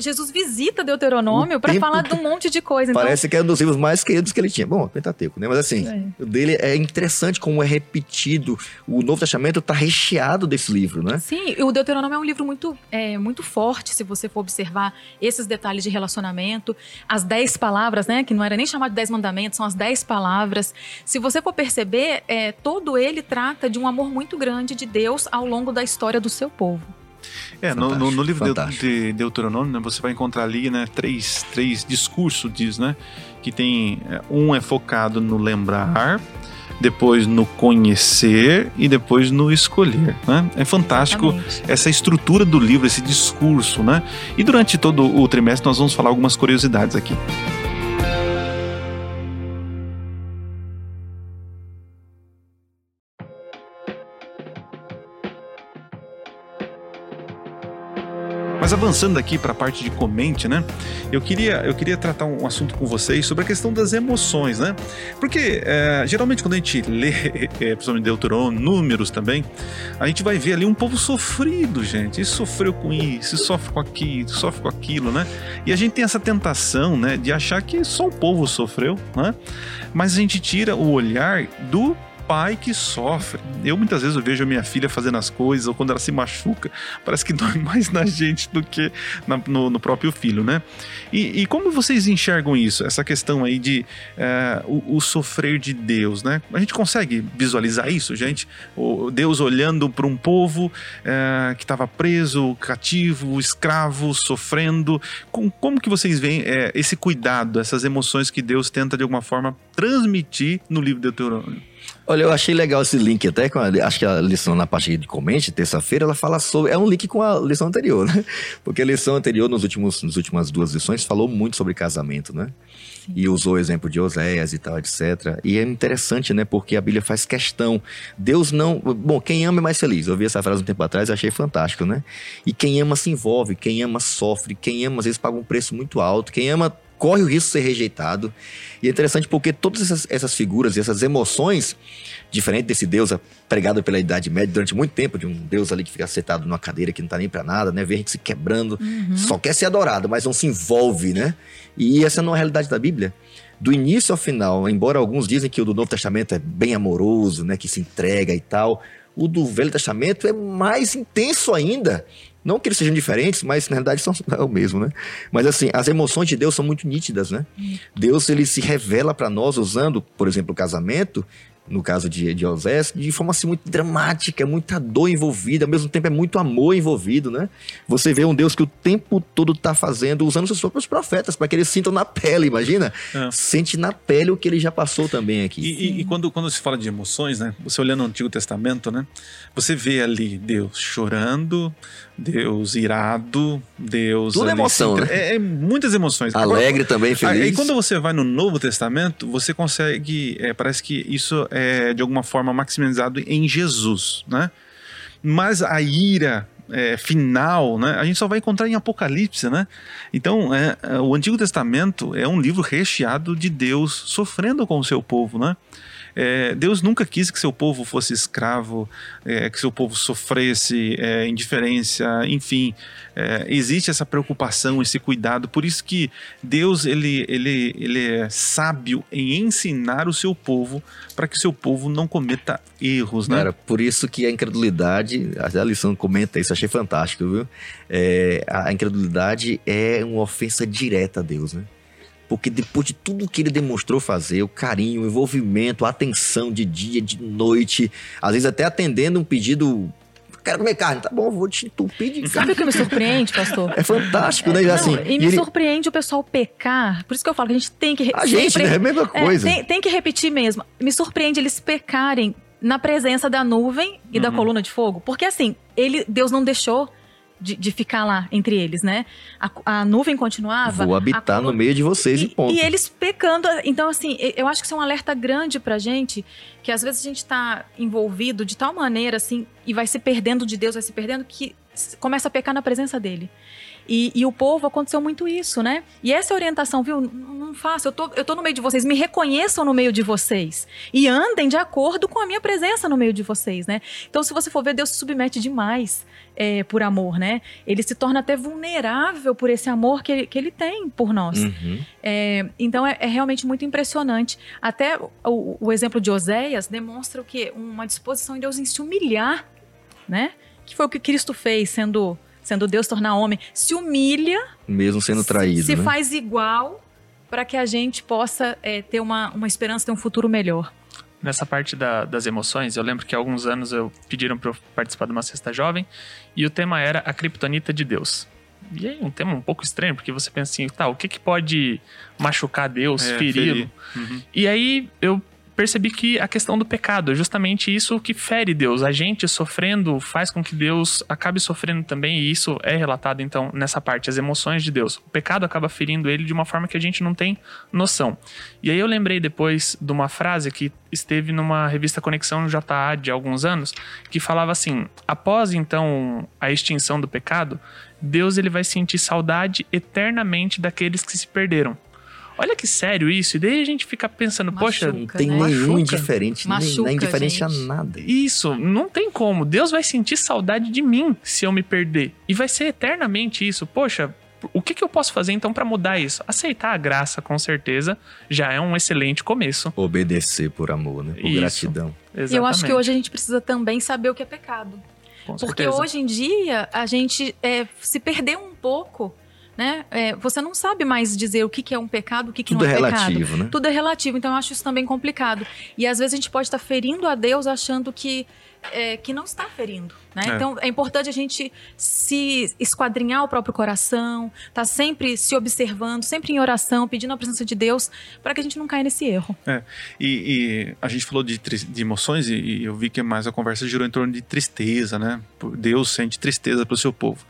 Jesus visita Deuteronômio para falar de um monte de coisa. Então... parece que é um dos livros mais queridos que ele tinha. Bom, Pentateuco, né? Mas assim, o dele é interessante como é repetido. O Novo Testamento está recheado desse livro, né? Sim, o Deuteronômio é um livro muito forte, se você for observar esses detalhes de relacionamento. As 10 palavras, né? Que não era nem chamado de 10 mandamentos, são as 10 palavras. Se você for perceber, todo ele trata de um amor muito grande de Deus ao longo da história do seu povo. No livro de Deuteronômio, né, você vai encontrar ali, né, três discursos, diz, né, que tem, é focado no lembrar, depois no conhecer e depois no escolher, né? É fantástico. Exatamente. Essa estrutura do livro, esse discurso, né? E durante todo o trimestre nós vamos falar algumas curiosidades aqui. Mas avançando aqui para a parte de comente, né? Eu queria tratar um assunto com vocês sobre a questão das emoções, né? Porque geralmente quando a gente lê, principalmente Deuteronômio, números também, a gente vai ver ali um povo sofrido, gente. Isso sofreu com isso, sofre com aquilo, né? E a gente tem essa tentação, né, de achar que só o povo sofreu, né? Mas a gente tira o olhar do pai que sofre. Eu muitas vezes eu vejo a minha filha fazendo as coisas, ou quando ela se machuca, parece que dói mais na gente do que no próprio filho, né? E como vocês enxergam isso? Essa questão aí de o sofrer de Deus, né? A gente consegue visualizar isso, gente? O Deus olhando para um povo que estava preso, cativo, escravo, sofrendo. Como que vocês veem esse cuidado, essas emoções que Deus tenta de alguma forma transmitir no livro de Deuteronômio. Olha, eu achei legal esse link até, com acho que a lição na parte de comente, terça-feira, ela fala sobre, é um link com a lição anterior, né? Porque a lição anterior, nas últimas duas lições, falou muito sobre casamento, né? Sim. E usou o exemplo de Oséias e tal, etc. E é interessante, né? Porque a Bíblia faz questão. Deus não... Bom, quem ama é mais feliz. Eu ouvi essa frase um tempo atrás e achei fantástico, né? E quem ama se envolve, quem ama sofre, quem ama às vezes paga um preço muito alto, quem ama corre o risco de ser rejeitado. E é interessante porque todas essas figuras e essas emoções, diferente desse Deus pregado pela Idade Média durante muito tempo, de um Deus ali que fica sentado numa cadeira que não tá nem pra nada, né? Vê a gente se quebrando, só quer ser adorado, mas não se envolve, né? E essa não é a realidade da Bíblia. Do início ao final, embora alguns dizem que o do Novo Testamento é bem amoroso, né? Que se entrega e tal, o do Velho Testamento é mais intenso ainda. Não que eles sejam diferentes, mas na realidade são é o mesmo, né? Mas assim, as emoções de Deus são muito nítidas, né? Deus, ele se revela para nós usando, por exemplo, o casamento, no caso de Osés, de forma assim muito dramática, muita dor envolvida, ao mesmo tempo é muito amor envolvido, né? Você vê um Deus que o tempo todo está fazendo, usando seus próprios profetas, para que eles sintam na pele, imagina? É. Sente na pele o que ele já passou também aqui. E quando se fala de emoções, né? Você olhando no Antigo Testamento, né? Você vê ali Deus chorando, Deus irado, Deus... Tudo ali, emoção, né? Muitas emoções. Alegre também, feliz. E quando você vai no Novo Testamento, você consegue... parece que isso é de alguma forma maximizado em Jesus, né? Mas a ira final, né? A gente só vai encontrar em Apocalipse, né? Então, o Antigo Testamento é um livro recheado de Deus sofrendo com o seu povo, né? Deus nunca quis que seu povo fosse escravo, que seu povo sofresse indiferença, enfim, existe essa preocupação, esse cuidado, por isso que Deus ele é sábio em ensinar o seu povo para que o seu povo não cometa erros, né? Cara, por isso que a incredulidade, a lição comenta isso, achei fantástico, viu? A incredulidade é uma ofensa direta a Deus, né? Porque depois de tudo que ele demonstrou fazer, o carinho, o envolvimento, a atenção de dia, de noite, às vezes até atendendo um pedido... Quero comer carne, tá bom, vou te entupir de carne. Sabe o que me surpreende, pastor? É fantástico, né? Não, assim, e me surpreende o pessoal pecar, por isso que eu falo que a gente tem que... A gente, né? É a mesma coisa. Tem que repetir mesmo. Me surpreende eles pecarem na presença da nuvem e da coluna de fogo, porque assim, Deus não deixou... De ficar lá entre eles, né? A nuvem continuava... Vou habitar no meio de vocês e ponto. E eles pecando. Então, assim, eu acho que isso é um alerta grande pra gente, que às vezes a gente tá envolvido de tal maneira, assim, e vai se perdendo de Deus, vai se perdendo, que começa a pecar na presença dele. E o povo, aconteceu muito isso, né? E essa orientação, viu? Não faça, eu tô no meio de vocês, me reconheçam no meio de vocês. E andem de acordo com a minha presença no meio de vocês, né? Então, se você for ver, Deus se submete demais por amor, né? Ele se torna até vulnerável por esse amor que ele tem por nós. Então, é realmente muito impressionante. Até o exemplo de Oséias demonstra o quê? Uma disposição em Deus em se humilhar, né? Que foi o que Cristo fez, sendo Deus tornar homem, se humilha... Mesmo sendo traído, se faz igual para que a gente possa ter uma esperança, ter um futuro melhor. Nessa parte das emoções, eu lembro que há alguns anos pediram para eu participar de uma cesta jovem e o tema era a criptonita de Deus. E aí um tema um pouco estranho, porque você pensa assim, tá, o que pode machucar Deus, feri-lo? E aí eu percebi que a questão do pecado é justamente isso que fere Deus. A gente sofrendo faz com que Deus acabe sofrendo também, e isso é relatado, então, nessa parte, as emoções de Deus. O pecado acaba ferindo ele de uma forma que a gente não tem noção. E aí eu lembrei depois de uma frase que esteve numa revista Conexão JA de alguns anos, que falava assim, após, então, a extinção do pecado, Deus ele vai sentir saudade eternamente daqueles que se perderam. Olha que sério isso. E daí a gente fica pensando, poxa... Não tem nenhum indiferente, nem indiferente a nada. Isso, não tem como. Deus vai sentir saudade de mim se eu me perder. E vai ser eternamente isso. Poxa, o que eu posso fazer então para mudar isso? Aceitar a graça, com certeza, já é um excelente começo. Obedecer por amor, né? Por isso, gratidão. Exatamente. E eu acho que hoje a gente precisa também saber o que é pecado. Com certeza. Porque hoje em dia a gente se perdeu um pouco... Né? Você não sabe mais dizer o que é um pecado, o que não é pecado. Tudo é relativo, né? Tudo é relativo, então eu acho isso também complicado. E às vezes a gente pode estar ferindo a Deus achando que que não está ferindo, né? É. Então, é importante a gente se esquadrinhar o próprio coração, tá sempre se observando, sempre em oração, pedindo a presença de Deus, para que a gente não caia nesse erro. É. E a gente falou de emoções e eu vi que mais a conversa girou em torno de tristeza, né? Deus sente tristeza pelo seu povo.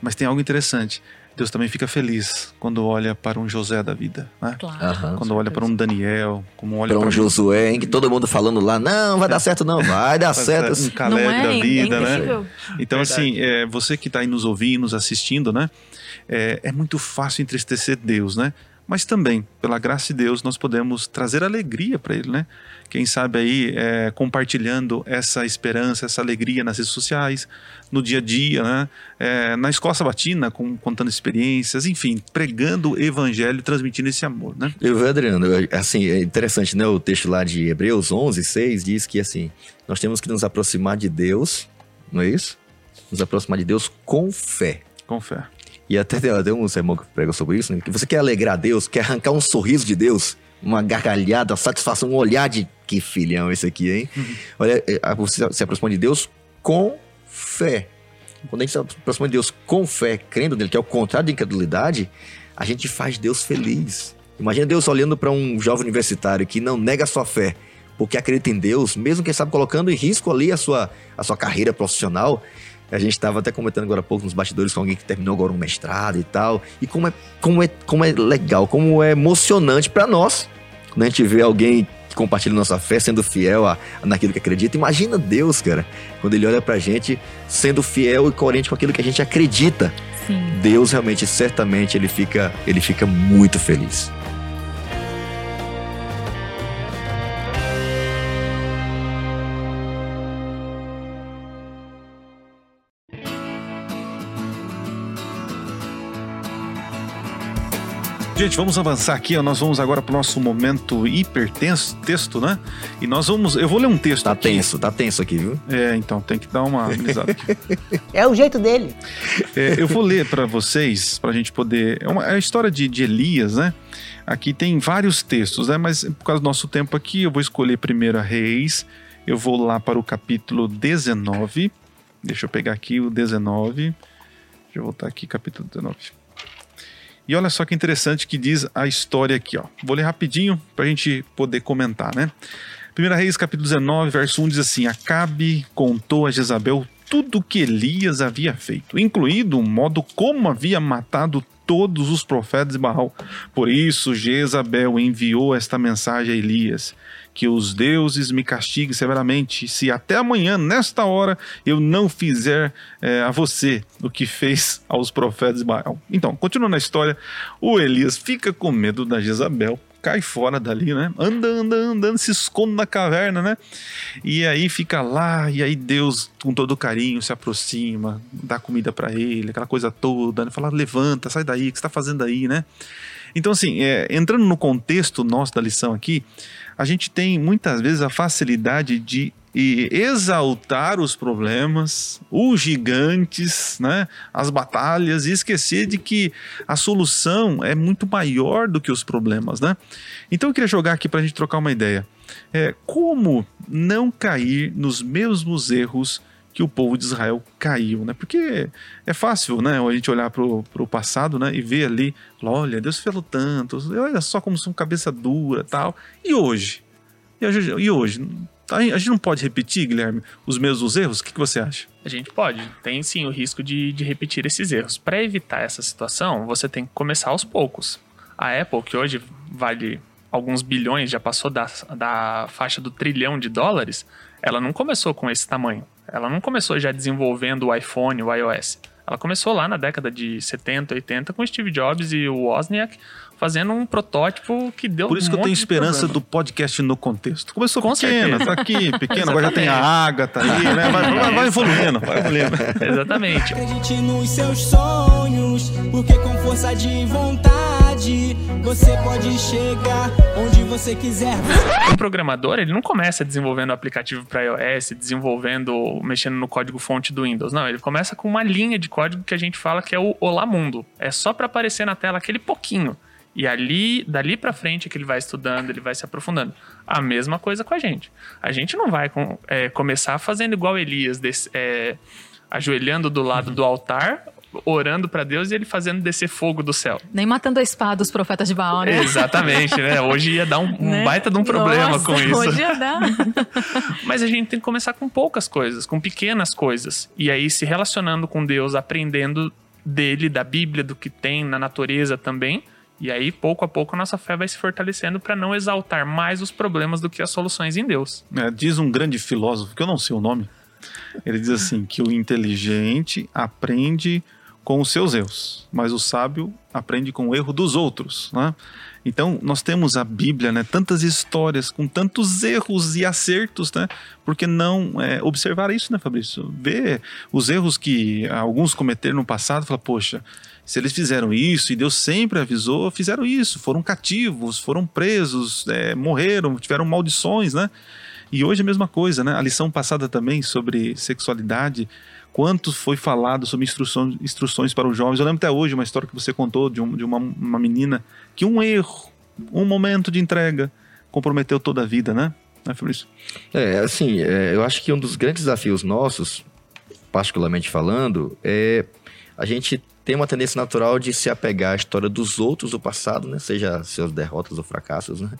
Mas tem algo interessante. Deus também fica feliz quando olha para um José da vida, né? Claro. Uhum. Quando olha para um Daniel, como olha para um Josué, hein? Que todo mundo falando lá, não, vai dar certo não, vai dar certo. Um Caleb da vida, é né? Então, verdade. Assim, você que está aí nos ouvindo, nos assistindo, né? É muito fácil entristecer Deus, né? Mas também, pela graça de Deus, nós podemos trazer alegria para Ele, né? Quem sabe aí, compartilhando essa esperança, essa alegria nas redes sociais, no dia a dia, né? Na escola sabatina, contando experiências, enfim, pregando o evangelho, transmitindo esse amor, né? Eu, Adriano, assim, é interessante, né? O texto lá de Hebreus 11:6 diz que, assim, nós temos que nos aproximar de Deus, não é isso? Nos aproximar de Deus com fé. Com fé. E até tem um sermão que prega sobre isso, né? Que você quer alegrar Deus, quer arrancar um sorriso de Deus, uma gargalhada, satisfação, um olhar de que filhão esse aqui, hein? Uhum. Olha, você se aproxima de Deus com fé. Quando a gente se aproxima de Deus com fé, crendo nele, que é o contrário de incredulidade, a gente faz Deus feliz. Imagina Deus olhando para um jovem universitário que não nega a sua fé, porque acredita em Deus, mesmo quem sabe colocando em risco ali a sua carreira profissional. A gente estava até comentando agora há pouco nos bastidores com alguém que terminou agora um mestrado e tal. E como é legal, como é emocionante para nós, quando a gente vê alguém que compartilha nossa fé, sendo fiel naquilo que acredita. Imagina Deus, cara, quando Ele olha pra gente sendo fiel e coerente com aquilo que a gente acredita. Sim. Deus realmente, certamente, Ele fica muito feliz. Gente, vamos avançar aqui, ó. Nós vamos agora pro nosso momento hipertenso, texto, né? E nós vamos... Eu vou ler um texto aqui. Tá tenso aqui, viu? Então tem que dar uma amenizada aqui. É o jeito dele. Eu vou ler para vocês, pra gente poder... É a história de Elias, né? Aqui tem vários textos, né? Mas por causa do nosso tempo aqui, eu vou escolher primeiro a Reis. Eu vou lá para o capítulo 19. Deixa eu pegar aqui o 19. Deixa eu voltar aqui, capítulo 19. E olha só que interessante que diz a história aqui, ó. Vou ler rapidinho pra gente poder comentar, né? 1 Reis, capítulo 19, verso 1 diz assim: Acabe contou a Jezabel tudo o que Elias havia feito, incluído o modo como havia matado todos os profetas de Baal. Por isso, Jezabel enviou esta mensagem a Elias: que os deuses me castiguem severamente, se até amanhã, nesta hora, eu não fizer a você o que fez aos profetas de Baal. Então, continuando a história, o Elias fica com medo da Jezabel, cai fora dali, né? Andando, se esconde na caverna, né? E aí fica lá, e aí Deus, com todo carinho, se aproxima, dá comida para ele, aquela coisa toda, né? Fala, levanta, sai daí, o que você tá fazendo aí, né? Então, assim, entrando no contexto nosso da lição aqui, a gente tem muitas vezes a facilidade de exaltar os problemas, os gigantes, né? As batalhas, e esquecer de que a solução é muito maior do que os problemas, né? Então eu queria jogar aqui para a gente trocar uma ideia. Como não cair nos mesmos erros que o povo de Israel caiu, né? Porque é fácil, né? A gente olhar para o passado, né? E ver ali, olha, Deus falou tanto, olha só como são cabeça dura, tal. E hoje? A gente não pode repetir, Guilherme, os mesmos erros? O que você acha? A gente pode. Tem sim o risco de repetir esses erros. Para evitar essa situação, você tem que começar aos poucos. A Apple, que hoje vale alguns bilhões, já passou da faixa do $1 trilhão, ela não começou com esse tamanho. Ela não começou já desenvolvendo o iPhone, o iOS. Ela começou lá na década de 70, 80, com Steve Jobs e o Wozniak fazendo um protótipo que deu um monte de problema. Por isso que eu tenho esperança do podcast no contexto. Começou com pequena, tá aqui, pequena, agora já tem a Agatha ali, né? Vai evoluindo. Exatamente. Acredite nos seus sonhos, porque com força de vontade você pode chegar onde você quiser. O programador, ele não começa desenvolvendo aplicativo para iOS, mexendo no código-fonte do Windows. Não, ele começa com uma linha de código que a gente fala que é o Olá Mundo. É só para aparecer na tela aquele pouquinho. E ali, dali pra frente, é que ele vai estudando, ele vai se aprofundando. A mesma coisa com a gente. A gente não vai começar fazendo igual Elias, ajoelhando do lado do altar, orando pra Deus e ele fazendo descer fogo do céu. Nem matando a espada dos profetas de Baal, né? Exatamente, né? Hoje ia dar um baita de um problema. Nossa, com isso. Hoje ia dar. Mas a gente tem que começar com poucas coisas, com pequenas coisas. E aí se relacionando com Deus, aprendendo dele, da Bíblia, do que tem na natureza também. E aí, pouco a pouco, a nossa fé vai se fortalecendo para não exaltar mais os problemas do que as soluções em Deus. Diz um grande filósofo, que eu não sei o nome, ele diz assim, que o inteligente aprende com os seus erros, mas o sábio aprende com o erro dos outros, né? Então, nós temos a Bíblia, né? Tantas histórias, com tantos erros e acertos, né? Por que não observar isso, né, Fabrício? Ver os erros que alguns cometeram no passado, falar, poxa, se eles fizeram isso, e Deus sempre avisou, fizeram isso, foram cativos, foram presos, morreram, tiveram maldições, né? E hoje a mesma coisa, né? A lição passada também sobre sexualidade, quanto foi falado sobre instruções para os jovens. Eu lembro até hoje uma história que você contou de uma menina que um erro, um momento de entrega, comprometeu toda a vida, né? Não é, Fabrício? Eu acho que um dos grandes desafios nossos, particularmente falando, é a gente tem uma tendência natural de se apegar à história dos outros do passado, né? Seja seus derrotas ou fracassos, né?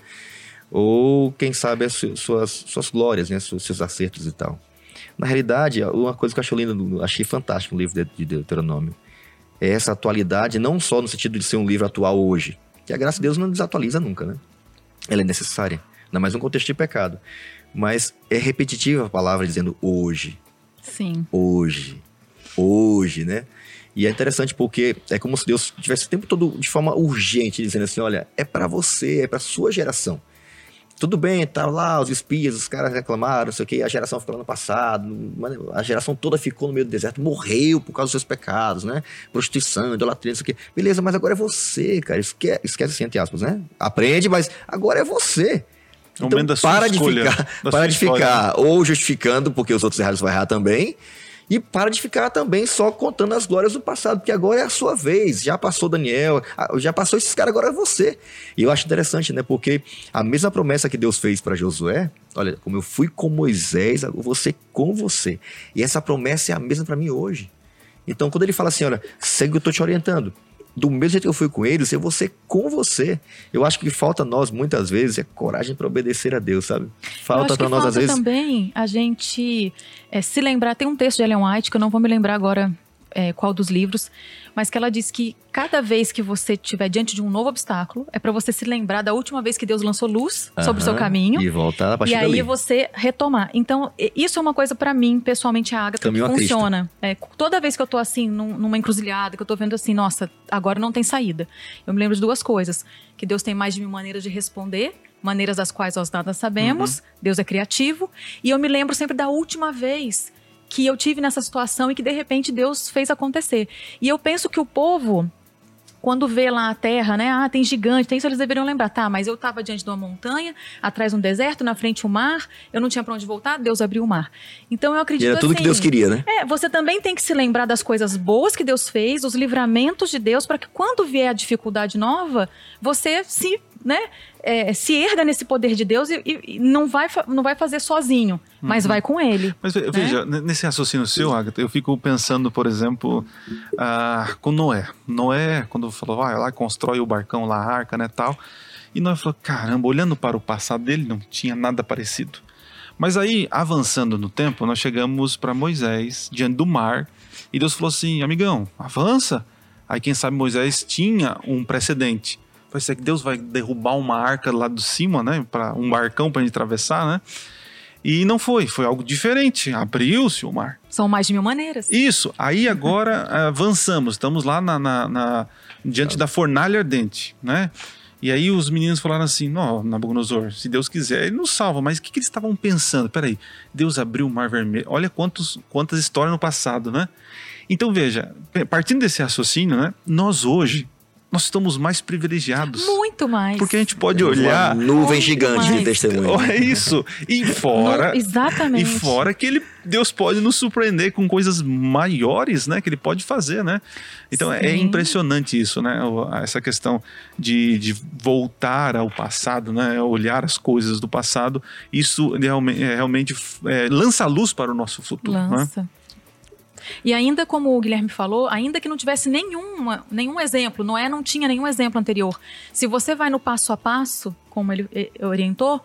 Ou, quem sabe, as suas glórias, né? Seus acertos e tal. Na realidade, uma coisa que eu acho linda, achei fantástico no livro de Deuteronômio, é essa atualidade, não só no sentido de ser um livro atual hoje, que a graça de Deus não desatualiza nunca, né? Ela é necessária, ainda mais num contexto de pecado. Mas é repetitiva a palavra dizendo hoje. Sim. Hoje, né? E é interessante porque é como se Deus tivesse o tempo todo de forma urgente, dizendo assim, olha, é pra você, é pra sua geração. Tudo bem, tá lá, os espias, os caras reclamaram, não sei o que, a geração ficou lá no passado, a geração toda ficou no meio do deserto, morreu por causa dos seus pecados, né? Prostituição, idolatria, não sei o que. Beleza, mas agora é você, cara. Esquece assim, entre aspas, né? Aprende, mas agora é você. Então, para de ficar ou justificando, porque os outros errados vão errar também, e para de ficar também só contando as glórias do passado, porque agora é a sua vez. Já passou Daniel, já passou esses caras, agora é você. E eu acho interessante, né? Porque a mesma promessa que Deus fez para Josué, olha, como eu fui com Moisés, eu vou ser com você. E essa promessa é a mesma para mim hoje. Então, quando ele fala assim, olha, segue o que eu estou te orientando. Do mesmo jeito que eu fui com eles, eu vou ser com você. Eu acho que falta nós, muitas vezes, é coragem para obedecer a Deus, sabe? Falta para nós, às vezes... também a gente se lembrar... Tem um texto de Ellen White, que eu não vou me lembrar agora qual dos livros, mas que ela diz que cada vez que você estiver diante de um novo obstáculo, é para você se lembrar da última vez que Deus lançou luz sobre o seu caminho. E voltar a partir dali. E aí você retomar. Então, isso é uma coisa para mim, pessoalmente, a Agatha, que funciona. Toda vez que eu tô assim, numa encruzilhada, que eu tô vendo assim, nossa, agora não tem saída. Eu me lembro de duas coisas. Que Deus tem mais de 1.000 maneiras de responder, maneiras das quais nós nada sabemos. Uhum. Deus é criativo. E eu me lembro sempre da última vez que eu tive nessa situação e que, de repente, Deus fez acontecer. E eu penso que o povo, quando vê lá a terra, né? Ah, tem gigante, tem isso, eles deveriam lembrar. Tá, mas eu estava diante de uma montanha, atrás um deserto, na frente um mar, eu não tinha para onde voltar, Deus abriu o mar. Então, eu acredito assim... Era tudo que Deus queria, né? Você também tem que se lembrar das coisas boas que Deus fez, os livramentos de Deus, para que quando vier a dificuldade nova, você se erga nesse poder de Deus e não vai fazer sozinho, mas vai com ele. Mas veja, nesse raciocínio seu, Agatha, eu fico pensando, por exemplo, com Noé. Noé, quando falou, vai lá, constrói o barcão lá, a arca, né, tal. E Noé falou, caramba, olhando para o passado dele, não tinha nada parecido. Mas aí, avançando no tempo, nós chegamos para Moisés, diante do mar, e Deus falou assim, amigão, avança. Aí, quem sabe, Moisés tinha um precedente. Parece que Deus vai derrubar uma arca lá de cima, né? Um barcão pra gente atravessar, né? E não foi algo diferente. Abriu-se o mar. São mais de 1.000 maneiras. Isso. Aí agora avançamos. Estamos lá diante da fornalha ardente, né? E aí os meninos falaram assim, ó, Nabucodonosor, se Deus quiser, ele nos salva. Mas o que eles estavam pensando? Peraí, Deus abriu o mar vermelho. Olha quantas histórias no passado, né? Então veja, partindo desse raciocínio, né? Nós hoje... nós estamos mais privilegiados. Muito mais. Porque a gente pode olhar... Uma nuvem gigante de testemunho. É isso. E fora... Exatamente. E fora que ele, Deus pode nos surpreender com coisas maiores, né? Que ele pode fazer, né? Então é impressionante isso, né? Essa questão de voltar ao passado, né? Olhar as coisas do passado. Isso realmente lança luz para o nosso futuro. Lança. Né? E ainda como o Guilherme falou, ainda que não tivesse nenhum exemplo, não tinha nenhum exemplo anterior. Se você vai no passo a passo, como ele orientou,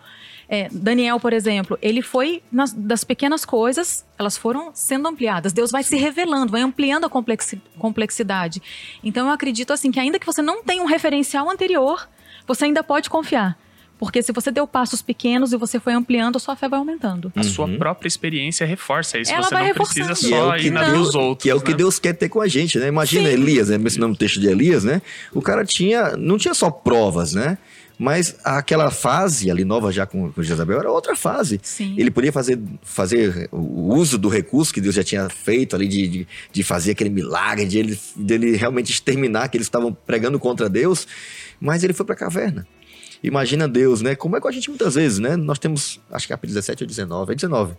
Daniel, por exemplo, ele foi das pequenas coisas, elas foram sendo ampliadas. Deus vai se revelando, vai ampliando a complexidade. Então eu acredito assim, que ainda que você não tenha um referencial anterior, você ainda pode confiar. Porque se você deu passos pequenos e você foi ampliando, a sua fé vai aumentando. A sua própria experiência reforça isso. Ela você não reforçando. Precisa só ir na dos outros. E é o que Deus quer ter com a gente, né? Imagina Elias, né? Mencionamos o texto de Elias, né? O cara não tinha só provas, né? Mas aquela fase ali nova já com Jezabel era outra fase. Sim. Ele podia fazer o uso do recurso que Deus já tinha feito ali de fazer aquele milagre, de ele realmente exterminar que eles estavam pregando contra Deus. Mas ele foi para a caverna. Imagina Deus, né? Como é que a gente muitas vezes, né? Nós temos, acho que capítulo 17 ou 19, é 19.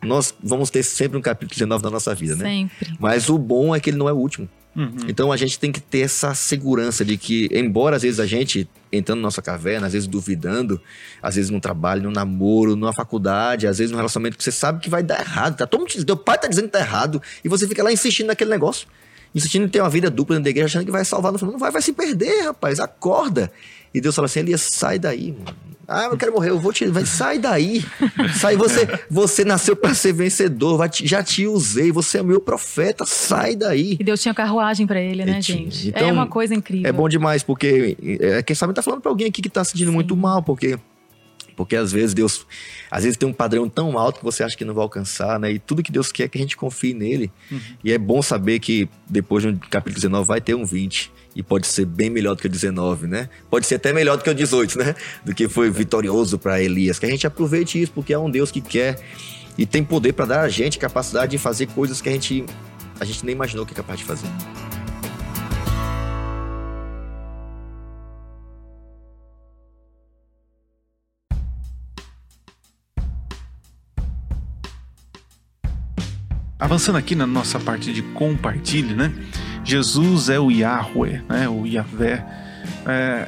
Nós vamos ter sempre um capítulo 19 da nossa vida, né? Sempre. Mas o bom é que ele não é o último. Uhum. Então a gente tem que ter essa segurança de que, embora às vezes a gente entrando na nossa caverna, às vezes duvidando, às vezes num trabalho, num namoro, numa faculdade, às vezes num relacionamento que você sabe que vai dar errado, tá? Todo mundo, teu pai tá dizendo que tá errado e você fica lá insistindo naquele negócio. Insistindo em ter uma vida dupla dentro da igreja, achando que vai salvar no final. Não vai, vai se perder, rapaz, acorda. E Deus fala assim, Elias, sai daí, mano. Ah, eu quero morrer, eu vou te... Sai daí. Sai, você nasceu para ser vencedor, já te usei, você é meu profeta, sai daí. E Deus tinha carruagem para ele, né, gente? Então, é uma coisa incrível. É bom demais, porque quem sabe tá falando para alguém aqui que tá sentindo muito mal, porque às vezes Deus, às vezes tem um padrão tão alto que você acha que não vai alcançar, né? E tudo que Deus quer é que a gente confie nele. Uhum. E é bom saber que depois do capítulo 19 vai ter um 20. E pode ser bem melhor do que o 19, né? Pode ser até melhor do que o 18, né? Do que foi vitorioso para Elias. Que a gente aproveite isso, porque é um Deus que quer e tem poder para dar a gente capacidade de fazer coisas que a gente nem imaginou que é capaz de fazer. Avançando aqui na nossa parte de compartilho, né? Jesus é o Yahweh, né? O Yahvé.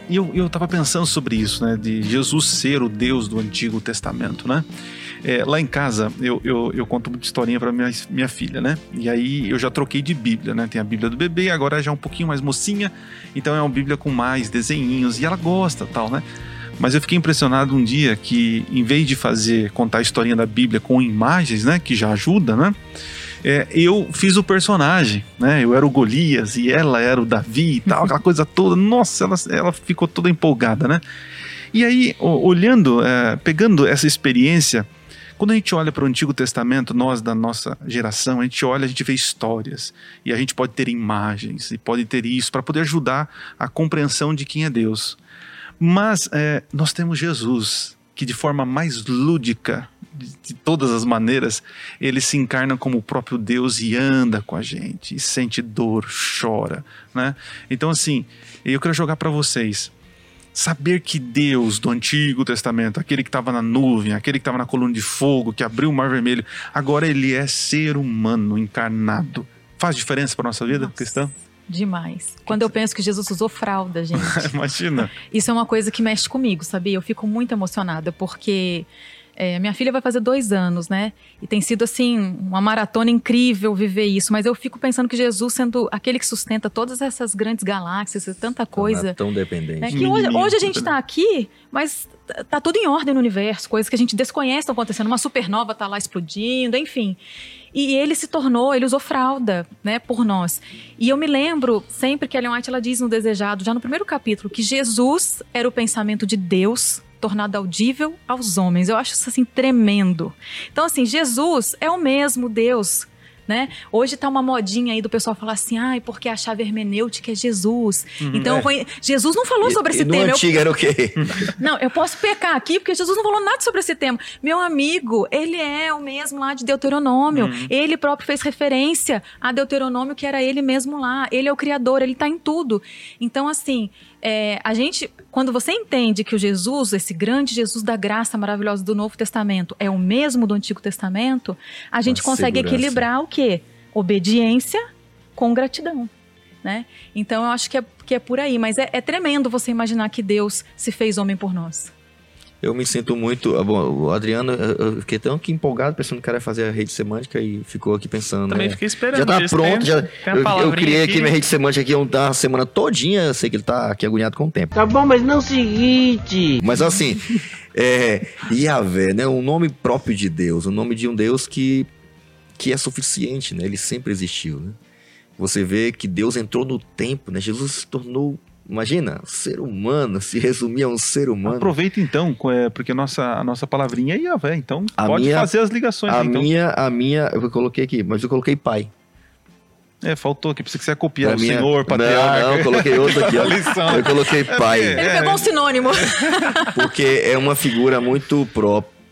E eu estava pensando sobre isso, né? De Jesus ser o Deus do Antigo Testamento, né? Lá em casa, eu conto muita historinha para minha filha, né? E aí eu já troquei de Bíblia, né? Tem a Bíblia do bebê, agora já é um pouquinho mais mocinha. Então é uma Bíblia com mais desenhinhos e ela gosta, tal, né? Mas eu fiquei impressionado um dia que, em vez de contar a historinha da Bíblia com imagens, né? Que já ajuda, né? Eu fiz o personagem, né? Eu era o Golias e ela era o Davi e tal, aquela coisa toda. Nossa, ela ficou toda empolgada, né? E aí, olhando, pegando essa experiência, quando a gente olha para o Antigo Testamento, nós da nossa geração, a gente vê histórias e a gente pode ter imagens e pode ter isso para poder ajudar a compreensão de quem é Deus. Mas nós temos Jesus, que de forma mais lúdica, de todas as maneiras, ele se encarna como o próprio Deus e anda com a gente, e sente dor, chora, né? Então assim, eu quero jogar para vocês, saber que Deus do Antigo Testamento, aquele que estava na nuvem, aquele que estava na coluna de fogo, que abriu o Mar Vermelho, agora ele é ser humano encarnado, faz diferença para nossa vida cristã? Demais. Quando eu penso que Jesus usou fralda, gente. Imagina. Isso é uma coisa que mexe comigo, sabia? Eu fico muito emocionada, porque... minha filha vai fazer 2 anos, né? E tem sido, assim, uma maratona incrível viver isso. Mas eu fico pensando que Jesus, sendo aquele que sustenta todas essas grandes galáxias, tanta coisa... Tão dependente. Né? Que hoje a gente tá aqui, mas tá tudo em ordem no universo. Coisas que a gente desconhece estão acontecendo. Uma supernova tá lá explodindo, enfim. E ele usou fralda, né? Por nós. E eu me lembro, sempre que Ellen White, ela diz no Desejado, já no primeiro capítulo, que Jesus era o pensamento de Deus... tornado audível aos homens. Eu acho isso, assim, tremendo. Então, assim, Jesus é o mesmo Deus né? Hoje tá uma modinha aí do pessoal falar assim, ai, porque a chave hermenêutica é Jesus. Então, Jesus não falou sobre esse tema. Antigo era o quê? Não, eu posso pecar aqui, porque Jesus não falou nada sobre esse tema. Meu amigo, ele é o mesmo lá de Deuteronômio. Ele próprio fez referência a Deuteronômio, que era ele mesmo lá. Ele é o Criador, ele tá em tudo. Então, assim, a gente, quando você entende que o Jesus, esse grande Jesus da graça maravilhosa do Novo Testamento, é o mesmo do Antigo Testamento, a gente consegue equilibrar o quê? Obediência com gratidão, né? Então, eu acho que é por aí. Mas é tremendo você imaginar que Deus se fez homem por nós. Eu me sinto muito... Bom, o Adriano, eu fiquei tão que empolgado pensando que o cara ia fazer a rede semântica e ficou aqui pensando. Também fiquei esperando. Já tá pronto. Eu criei aqui minha rede semântica aqui a semana todinha. Eu sei que ele tá aqui agoniado com o tempo. Tá bom, mas não o seguinte... Mas assim, Yahvé, né? Um nome próprio de Deus. O nome de um Deus que é suficiente, né? Ele sempre existiu, né? Você vê que Deus entrou no tempo, né? Jesus se tornou... Imagina, ser humano, se resumir a um ser humano. Aproveita então, porque a nossa palavrinha é Yahvé, então pode fazer as ligações. Eu coloquei aqui, mas eu coloquei pai. Faltou aqui, precisa que você copiar o Senhor, patriarca. Não, eu coloquei outro aqui, ó. Eu coloquei pai. Ele pegou um sinônimo. Porque é uma figura muito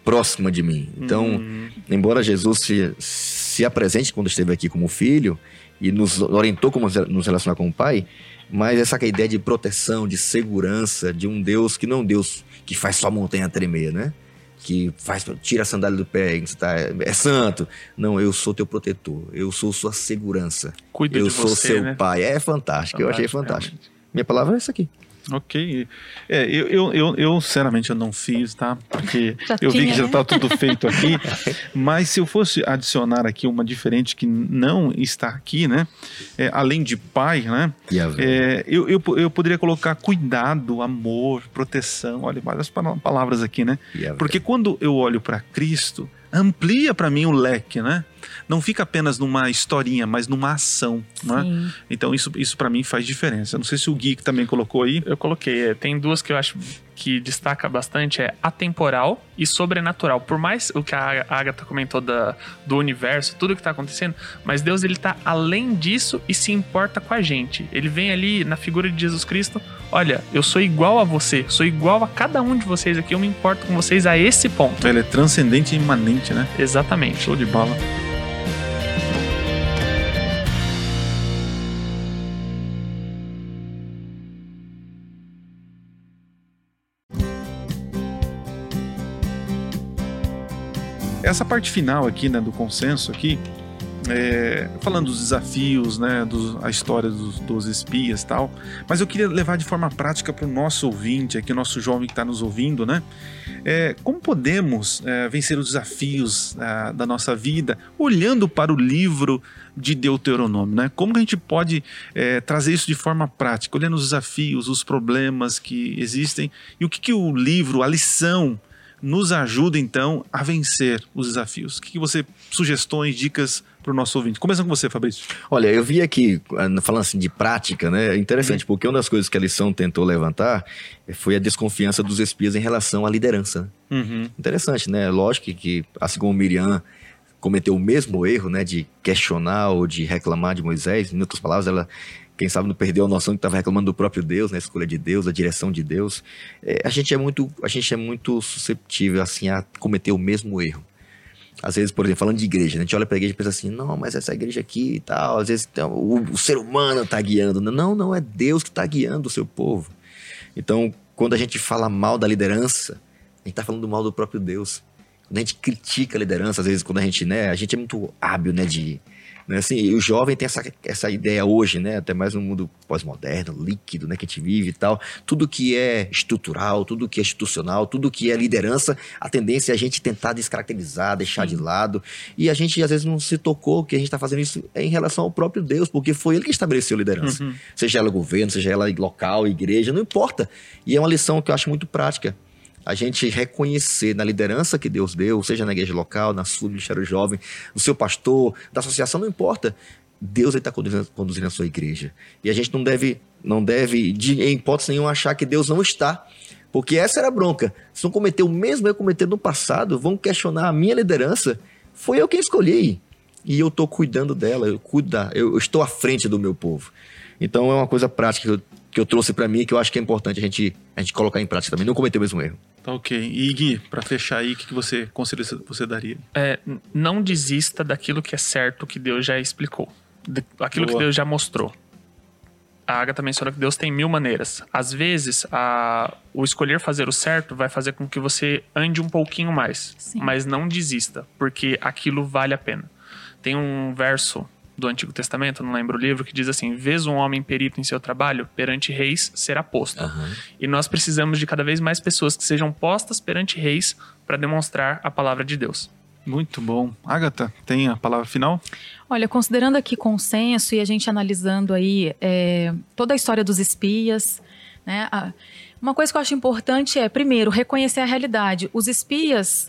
próxima de mim. Então, embora Jesus se apresente quando esteve aqui como filho e nos orientou como nos relacionar com o pai... Mas essa ideia de proteção, de segurança, de um Deus que não é um Deus que faz só a montanha tremer, né? Que tira a sandália do pé, é santo. Não, eu sou teu protetor, eu sou sua segurança. Cuida de você, eu sou seu pai. É fantástico, eu achei fantástico. Realmente. Minha palavra é essa aqui. Ok. Eu sinceramente, eu não fiz, tá? Porque eu vi que já tá tudo feito aqui. Mas se eu fosse adicionar aqui uma diferente que não está aqui, né? Além de pai, né? Eu poderia colocar cuidado, amor, proteção. Olha, várias palavras aqui, né? Porque quando eu olho para Cristo, amplia para mim o leque, né? Não fica apenas numa historinha, mas numa ação, né? Então isso para mim faz diferença. Não sei se o Gui também colocou aí. Eu coloquei, tem duas que eu acho que destaca bastante, atemporal e sobrenatural. Por mais o que a Agatha comentou do universo, tudo que tá acontecendo, mas Deus, ele tá além disso e se importa com a gente. Ele vem ali na figura de Jesus Cristo, olha, eu sou igual a você, sou igual a cada um de vocês aqui, eu me importo com vocês a esse ponto. Ele é transcendente e imanente, né? Exatamente. Show de bola. Essa parte final aqui, né, do consenso aqui, falando dos desafios, né, a história dos espias e tal, mas eu queria levar de forma prática para o nosso ouvinte, aqui o nosso jovem que está nos ouvindo, né? Como podemos vencer os desafios da nossa vida, olhando para o livro de Deuteronômio, né? Como que a gente pode trazer isso de forma prática, olhando os desafios, os problemas que existem e o que o livro, a lição, nos ajuda, então, a vencer os desafios. O que você... Sugestões, dicas para o nosso ouvinte. Começando com você, Fabrício. Olha, eu vi aqui, falando assim de prática, né? Interessante, porque uma das coisas que a lição tentou levantar foi a desconfiança dos espias em relação à liderança. Interessante, né? Lógico que, assim como Miriam cometeu o mesmo erro, né? De questionar ou de reclamar de Moisés, em outras palavras, ela... Quem sabe não perdeu a noção que estava reclamando do próprio Deus, né? A escolha de Deus, a direção de Deus. A gente é muito susceptível assim, a cometer o mesmo erro. Às vezes, por exemplo, falando de igreja, né? A gente olha para a igreja e pensa assim, não, mas essa igreja aqui e tal. Às vezes então, o ser humano está guiando. Não, é Deus que está guiando o seu povo. Então, quando a gente fala mal da liderança, a gente está falando mal do próprio Deus. Quando a gente critica a liderança, às vezes quando a gente é muito hábil, né, de... Assim, o jovem tem essa ideia hoje, né? Até mais no mundo pós-moderno, líquido, né? Que a gente vive e tal. Tudo que é estrutural, tudo que é institucional, tudo que é liderança, a tendência é a gente tentar descaracterizar, deixar de lado. E a gente, às vezes, não se tocou que a gente está fazendo isso em relação ao próprio Deus, porque foi ele que estabeleceu a liderança. Seja ela governo, seja ela local, igreja, não importa. E é uma lição que eu acho muito prática. A gente reconhecer na liderança que Deus deu, seja na igreja local, na sua, do Ministério Jovem, do seu pastor, da associação, não importa. Deus está conduzindo a sua igreja. E a gente não deve em hipótese nenhuma, achar que Deus não está. Porque essa era a bronca. Se não cometer o mesmo erro cometido no passado, vão questionar a minha liderança. Foi eu quem escolhi. e eu estou cuidando dela, eu estou à frente do meu povo. Então é uma coisa prática que eu trouxe para mim, que eu acho que é importante a gente colocar em prática também, não cometer o mesmo erro. Tá, ok. E Gui, para fechar aí, o que você conselho você daria? Não desista daquilo que é certo, que Deus já explicou, daquilo que Deus já mostrou. A Agatha menciona que Deus tem 1000 maneiras. Às vezes, o escolher fazer o certo vai fazer com que você ande um pouquinho mais. Sim. Mas não desista, porque aquilo vale a pena. Tem um verso do Antigo Testamento, não lembro o livro, que diz assim: vês um homem perito em seu trabalho, perante reis será posto. Uhum. E nós precisamos de cada vez mais pessoas que sejam postas perante reis para demonstrar a palavra de Deus. Muito bom. Agatha, tem a palavra final? Olha, considerando aqui consenso e a gente analisando aí toda a história dos espias, né? Uma coisa que eu acho importante é, primeiro, reconhecer a realidade. Os espias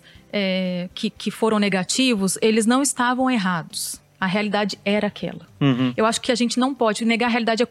que foram negativos, eles não estavam errados. A realidade era aquela. Uhum. Eu acho que a gente não pode negar a realidade,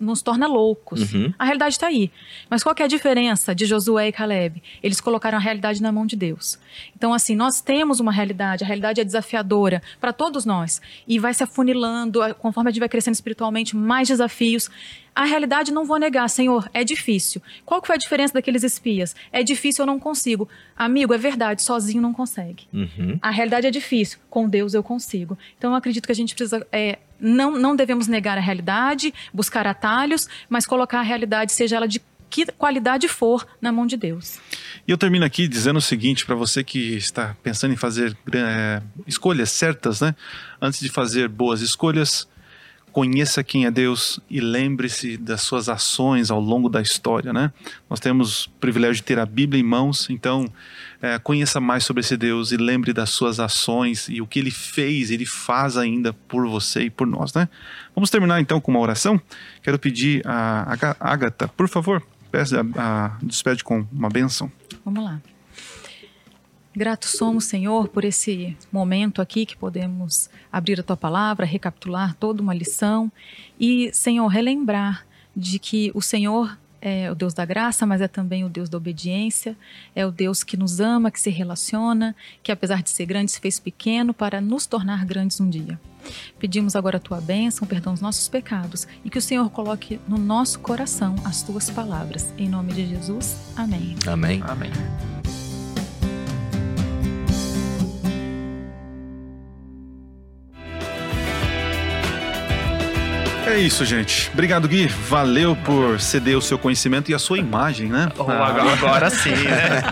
nos torna loucos. Uhum. A realidade está aí. Mas qual que é a diferença de Josué e Caleb? Eles colocaram a realidade na mão de Deus. Então, assim, nós temos uma realidade. A realidade é desafiadora para todos nós. E vai se afunilando, conforme a gente vai crescendo espiritualmente, mais desafios. A realidade, não vou negar, Senhor, é difícil. Qual que foi a diferença daqueles espias? É difícil, eu não consigo. Amigo, é verdade, sozinho não consegue. Uhum. A realidade é difícil, com Deus eu consigo. Então eu acredito que a gente precisa, não devemos negar a realidade, buscar atalhos, mas colocar a realidade, seja ela de que qualidade for, na mão de Deus. E eu termino aqui dizendo o seguinte, para você que está pensando em fazer escolhas certas, né? Antes de fazer boas escolhas, conheça quem é Deus e lembre-se das suas ações ao longo da história, né? Nós temos o privilégio de ter a Bíblia em mãos, então conheça mais sobre esse Deus e lembre das suas ações e o que Ele fez, Ele faz ainda por você e por nós, né? Vamos terminar então com uma oração. Quero pedir a Agatha, por favor, despede com uma bênção. Vamos lá. Gratos somos, Senhor, por esse momento aqui que podemos abrir a Tua Palavra, recapitular toda uma lição e, Senhor, relembrar de que o Senhor é o Deus da graça, mas é também o Deus da obediência, é o Deus que nos ama, que se relaciona, que apesar de ser grande, se fez pequeno para nos tornar grandes um dia. Pedimos agora a Tua bênção, perdão os nossos pecados e que o Senhor coloque no nosso coração as Tuas palavras. Em nome de Jesus, amém. Amém. Amém. É isso, gente. Obrigado, Gui. Valeu por ceder o seu conhecimento e a sua imagem, né? Oh, agora sim, né?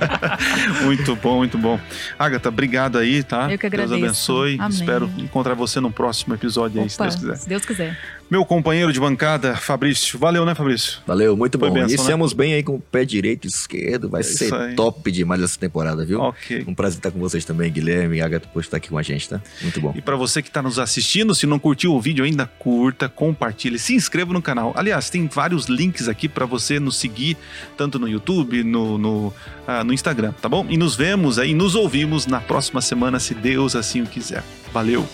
Muito bom, muito bom. Agatha, obrigado aí, tá? Eu que agradeço. Deus abençoe. Amém. Espero encontrar você no próximo episódio. Opa, aí, se Deus quiser. Se Deus quiser. Meu companheiro de bancada, Fabrício. Valeu, né, Fabrício? Valeu, muito bom. Iniciamos bem aí com o pé direito e esquerdo. Vai ser top demais essa temporada, viu? Ok. Um prazer estar com vocês também, Guilherme e Agatha, por estar aqui com a gente, tá? Muito bom. E pra você que tá nos assistindo, se não curtiu o vídeo ainda, curta, compartilhe, se inscreva no canal. Aliás, tem vários links aqui pra você nos seguir, tanto no YouTube, no Instagram, tá bom? E nos vemos aí, nos ouvimos na próxima semana, se Deus assim o quiser. Valeu!